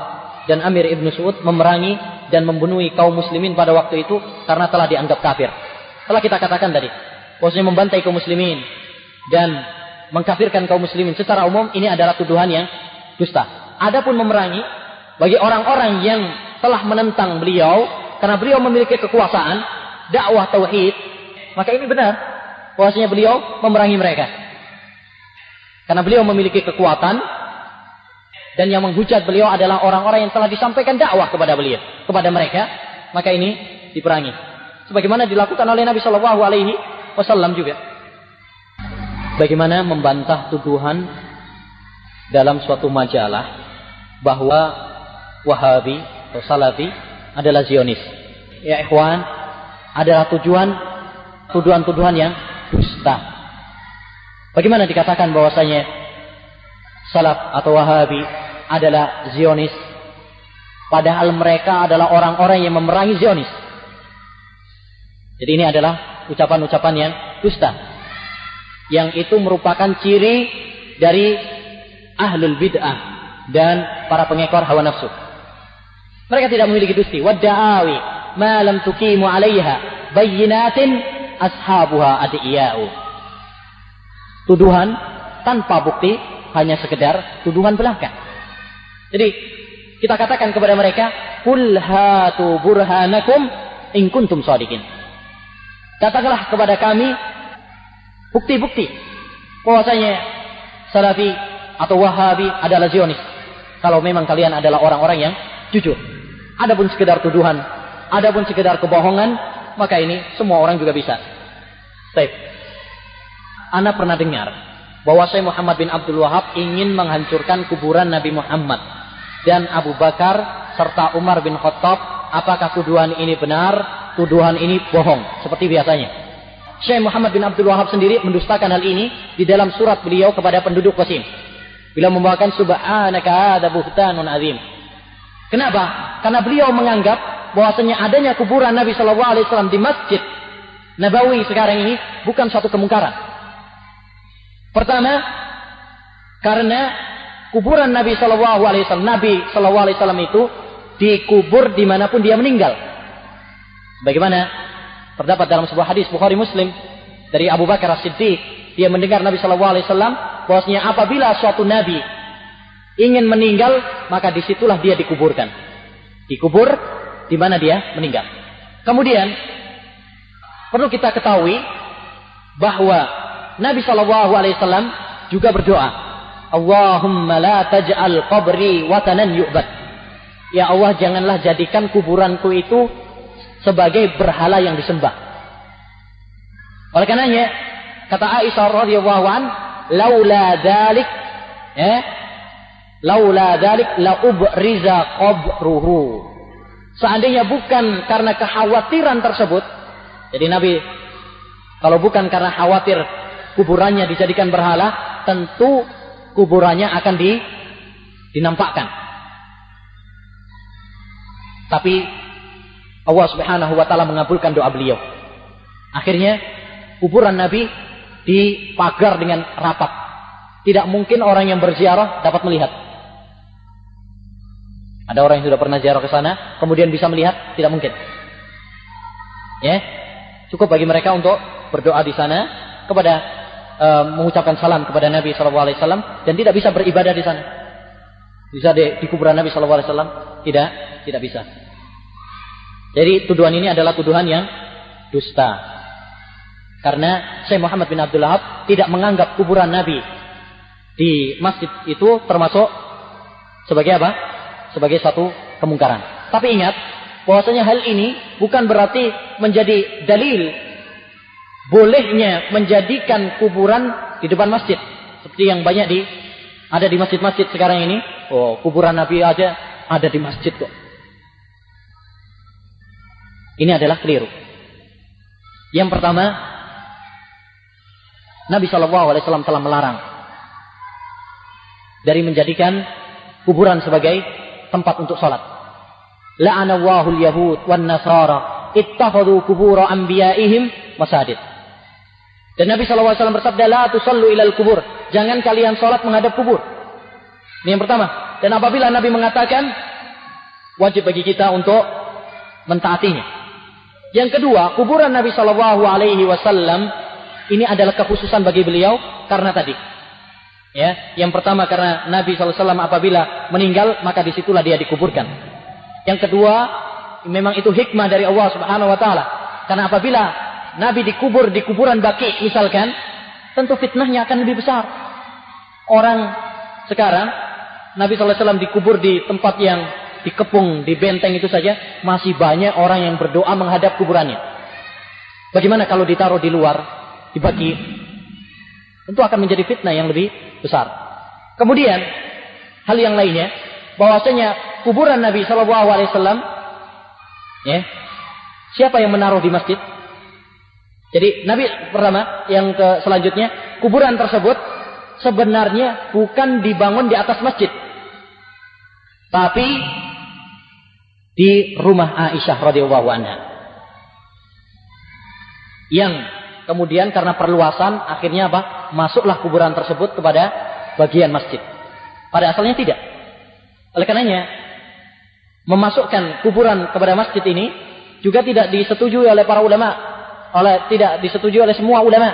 dan Amir Ibnu Su'ud memerangi dan membunuh kaum muslimin pada waktu itu karena telah dianggap kafir? Telah kita katakan tadi, bahwasanya membantai kaum muslimin dan mengkafirkan kaum muslimin secara umum ini adalah tuduhan yang dusta. Adapun memerangi bagi orang-orang yang telah menentang beliau karena beliau memiliki kekuasaan dakwah tauhid, maka ini benar bahwasanya beliau memerangi mereka. Karena beliau memiliki kekuatan. Dan yang menghujat beliau adalah orang-orang yang telah disampaikan dakwah kepada beliau, kepada mereka, maka ini diperangi. Sebagaimana dilakukan oleh Nabi Shallallahu Alaihi Wasallam juga. Bagaimana membantah tuduhan dalam suatu majalah bahwa Wahabi atau Salafi adalah Zionis? Ya ikhwan, adalah tujuan tuduhan-tuduhan yang dusta. Bagaimana dikatakan bahwasanya Salaf atau Wahabi adalah Zionis, padahal mereka adalah orang-orang yang memerangi Zionis? Jadi ini adalah ucapan-ucapan yang dusta, yang itu merupakan ciri dari ahlul bid'ah dan para pengekor hawa nafsu. Mereka tidak memiliki dusti. Wadda'awi ma lam tuqimu 'alaiha bayyinatin ashabuha adiya'u. Tuduhan tanpa bukti, hanya sekedar tuduhan belaka. Jadi kita katakan kepada mereka, "Qul hatu burhanakum in kuntum shadiqin." Katakanlah kepada kami bukti-bukti bahwasanya Salafi atau Wahabi adalah Zionis, kalau memang kalian adalah orang-orang yang jujur. Adapun sekedar tuduhan, adapun sekedar kebohongan, maka ini semua orang juga bisa. Baik. Ana pernah dengar bahwasanya Muhammad bin Abdul Wahhab ingin menghancurkan kuburan Nabi Muhammad dan Abu Bakar serta Umar bin Khattab. Apakah tuduhan ini benar? Tuduhan ini bohong seperti biasanya. Syekh Muhammad bin Abdul Wahhab sendiri mendustakan hal ini di dalam surat beliau kepada penduduk Qasim. Bila membawakan subhanaka ada buhtanun azim. Kenapa? Karena beliau menganggap bahwasanya adanya kuburan Nabi sallallahu alaihi wasallam di Masjid Nabawi sekarang ini bukan suatu kemungkaran. Pertama, karena kuburan Nabi sallallahu alaihi wasallam, Nabi sallallahu alaihi wasallam itu dikubur dimanapun dia meninggal. Bagaimana? Terdapat dalam sebuah hadis Bukhari Muslim dari Abu Bakar As-Siddiq, dia mendengar Nabi Shallallahu Alaihi Wasallam bahwasanya apabila suatu nabi ingin meninggal maka disitulah dia dikuburkan, dikubur di mana dia meninggal. Kemudian perlu kita ketahui bahwa Nabi Shallallahu Alaihi Wasallam juga berdoa, Allahumma la taj'al qabri watanan yu'bad. Ya Allah, janganlah jadikan kuburanku itu sebagai berhala yang disembah. Oleh karenanya kata Aisyah radhiyallahu anha, laula dzalik eh laula dzalik la ubriza qabruhu. Seandainya bukan karena kekhawatiran tersebut, jadi Nabi kalau bukan karena khawatir kuburannya dijadikan berhala, tentu kuburannya akan di, dinampakkan. Tapi Allah subhanahu wa ta'ala mengabulkan doa beliau. Akhirnya kuburan Nabi dipagar dengan rapat. Tidak mungkin orang yang berziarah dapat melihat. Ada orang yang sudah pernah ziarah ke sana kemudian bisa melihat? Tidak mungkin. Ya, cukup bagi mereka untuk berdoa di sana kepada e, mengucapkan salam kepada Nabi sallallahu alaihi wasallam, dan tidak bisa beribadah di sana. Bisa di, di kuburan Nabi sallallahu alaihi wasallam? Tidak, tidak bisa. Jadi tuduhan ini adalah tuduhan yang dusta. Karena Syekh Muhammad bin Abdul Wahhab tidak menganggap kuburan Nabi di masjid itu termasuk sebagai apa? Sebagai satu kemungkaran. Tapi ingat, bahwasanya hal ini bukan berarti menjadi dalil bolehnya menjadikan kuburan di depan masjid. Seperti yang banyak di ada di masjid-masjid sekarang ini. Oh, kuburan Nabi aja ada di masjid kok. Ini adalah keliru. Yang pertama, Nabi shallallahu alaihi wasallam telah melarang dari menjadikan kuburan sebagai tempat untuk sholat. La'anallahul yahud wan nasara ittakhadhu qubura anbiya'ihim masajid. Dan Nabi shallallahu alaihi wasallam bersabda, la tusallu ilal kubur. Jangan kalian sholat menghadap kubur. Ini yang pertama. Dan apabila Nabi mengatakan, wajib bagi kita untuk mentaatinya. Yang kedua, kuburan Nabi Shallallahu Alaihi Wasallam ini adalah kekhususan bagi beliau karena tadi, ya, yang pertama karena Nabi Shallallahu Alaihi Wasallam apabila meninggal maka disitulah dia dikuburkan. Yang kedua, memang itu hikmah dari Allah Subhanahu Wa Taala, karena apabila Nabi dikubur di kuburan Baqi misalkan, tentu fitnahnya akan lebih besar. Orang sekarang Nabi Shallallahu Alaihi Wasallam dikubur di tempat yang dikepung, di benteng itu saja masih banyak orang yang berdoa menghadap kuburannya. Bagaimana kalau ditaruh di luar, dibagi? Tentu akan menjadi fitnah yang lebih besar. Kemudian hal yang lainnya, bahwasanya kuburan Nabi Shallallahu Alaihi Wasallam, ya, siapa yang menaruh di masjid? Jadi Nabi pertama, yang ke selanjutnya kuburan tersebut sebenarnya bukan dibangun di atas masjid, tapi di rumah Aisyah radhiyallahu anha. Yang kemudian karena perluasan akhirnya apa? Masuklah kuburan tersebut kepada bagian masjid. Pada asalnya tidak. Oleh karenanya memasukkan kuburan kepada masjid ini juga tidak disetujui oleh para ulama, oleh tidak disetujui oleh semua ulama.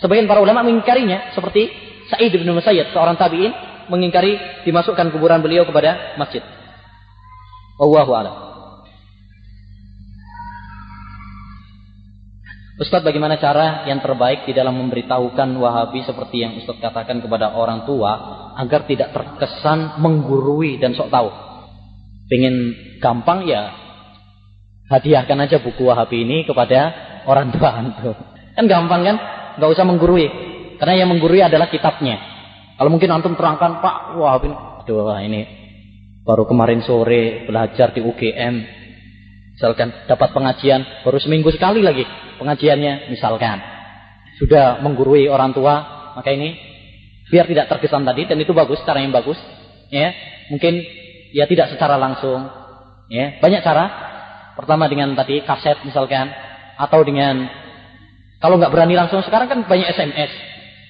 Sebagian para ulama mengingkarinya seperti Said bin Musayyib, seorang tabi'in, mengingkari dimasukkan kuburan beliau kepada masjid. Wallahu a'lam. Ustaz, bagaimana cara yang terbaik di dalam memberitahukan Wahabi seperti yang Ustaz katakan kepada orang tua agar tidak terkesan menggurui dan sok tahu? Pengen gampang ya hadiahkan aja buku Wahabi ini kepada orang tua antum. Kan gampang kan? Enggak usah menggurui. Karena yang menggurui adalah kitabnya. Kalau mungkin antum terangkan, Pak, wah ini, aduh, ini baru kemarin sore belajar di U G M, misalkan dapat pengajian, baru seminggu sekali lagi pengajiannya, misalkan sudah menggurui orang tua, maka ini biar tidak terkesan tadi, dan itu bagus, cara yang bagus, ya, mungkin ya tidak secara langsung, ya, banyak cara. Pertama dengan tadi kaset misalkan, atau dengan kalau nggak berani langsung, sekarang kan banyak S M S,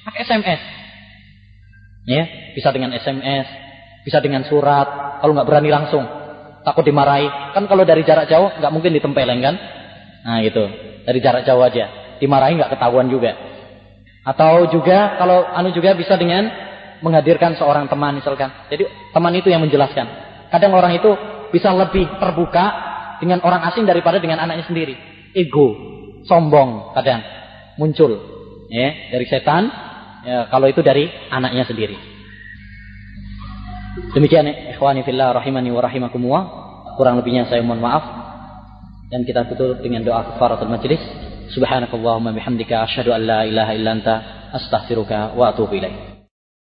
pakai S M S, ya, bisa dengan S M S. Bisa dengan surat, kalau nggak berani langsung, takut dimarahi. Kan kalau dari jarak jauh nggak mungkin ditempeleng kan? Nah gitu, dari jarak jauh aja, dimarahi nggak ketahuan juga. Atau juga kalau anu juga bisa dengan menghadirkan seorang teman misalkan. Jadi teman itu yang menjelaskan. Kadang orang itu bisa lebih terbuka dengan orang asing daripada dengan anaknya sendiri. Ego, sombong kadang muncul, ya, dari setan. Ya, kalau itu dari anaknya sendiri. Demikian ikhwani fillah rahimani wa rahimakumullah, kurang lebihnya saya mohon maaf, dan kita tutup dengan doa kafaratul majlis. Subhanakallahumma bihamdika asyhadu an la ilaha illa anta astaghfiruka wa atubu ilaik.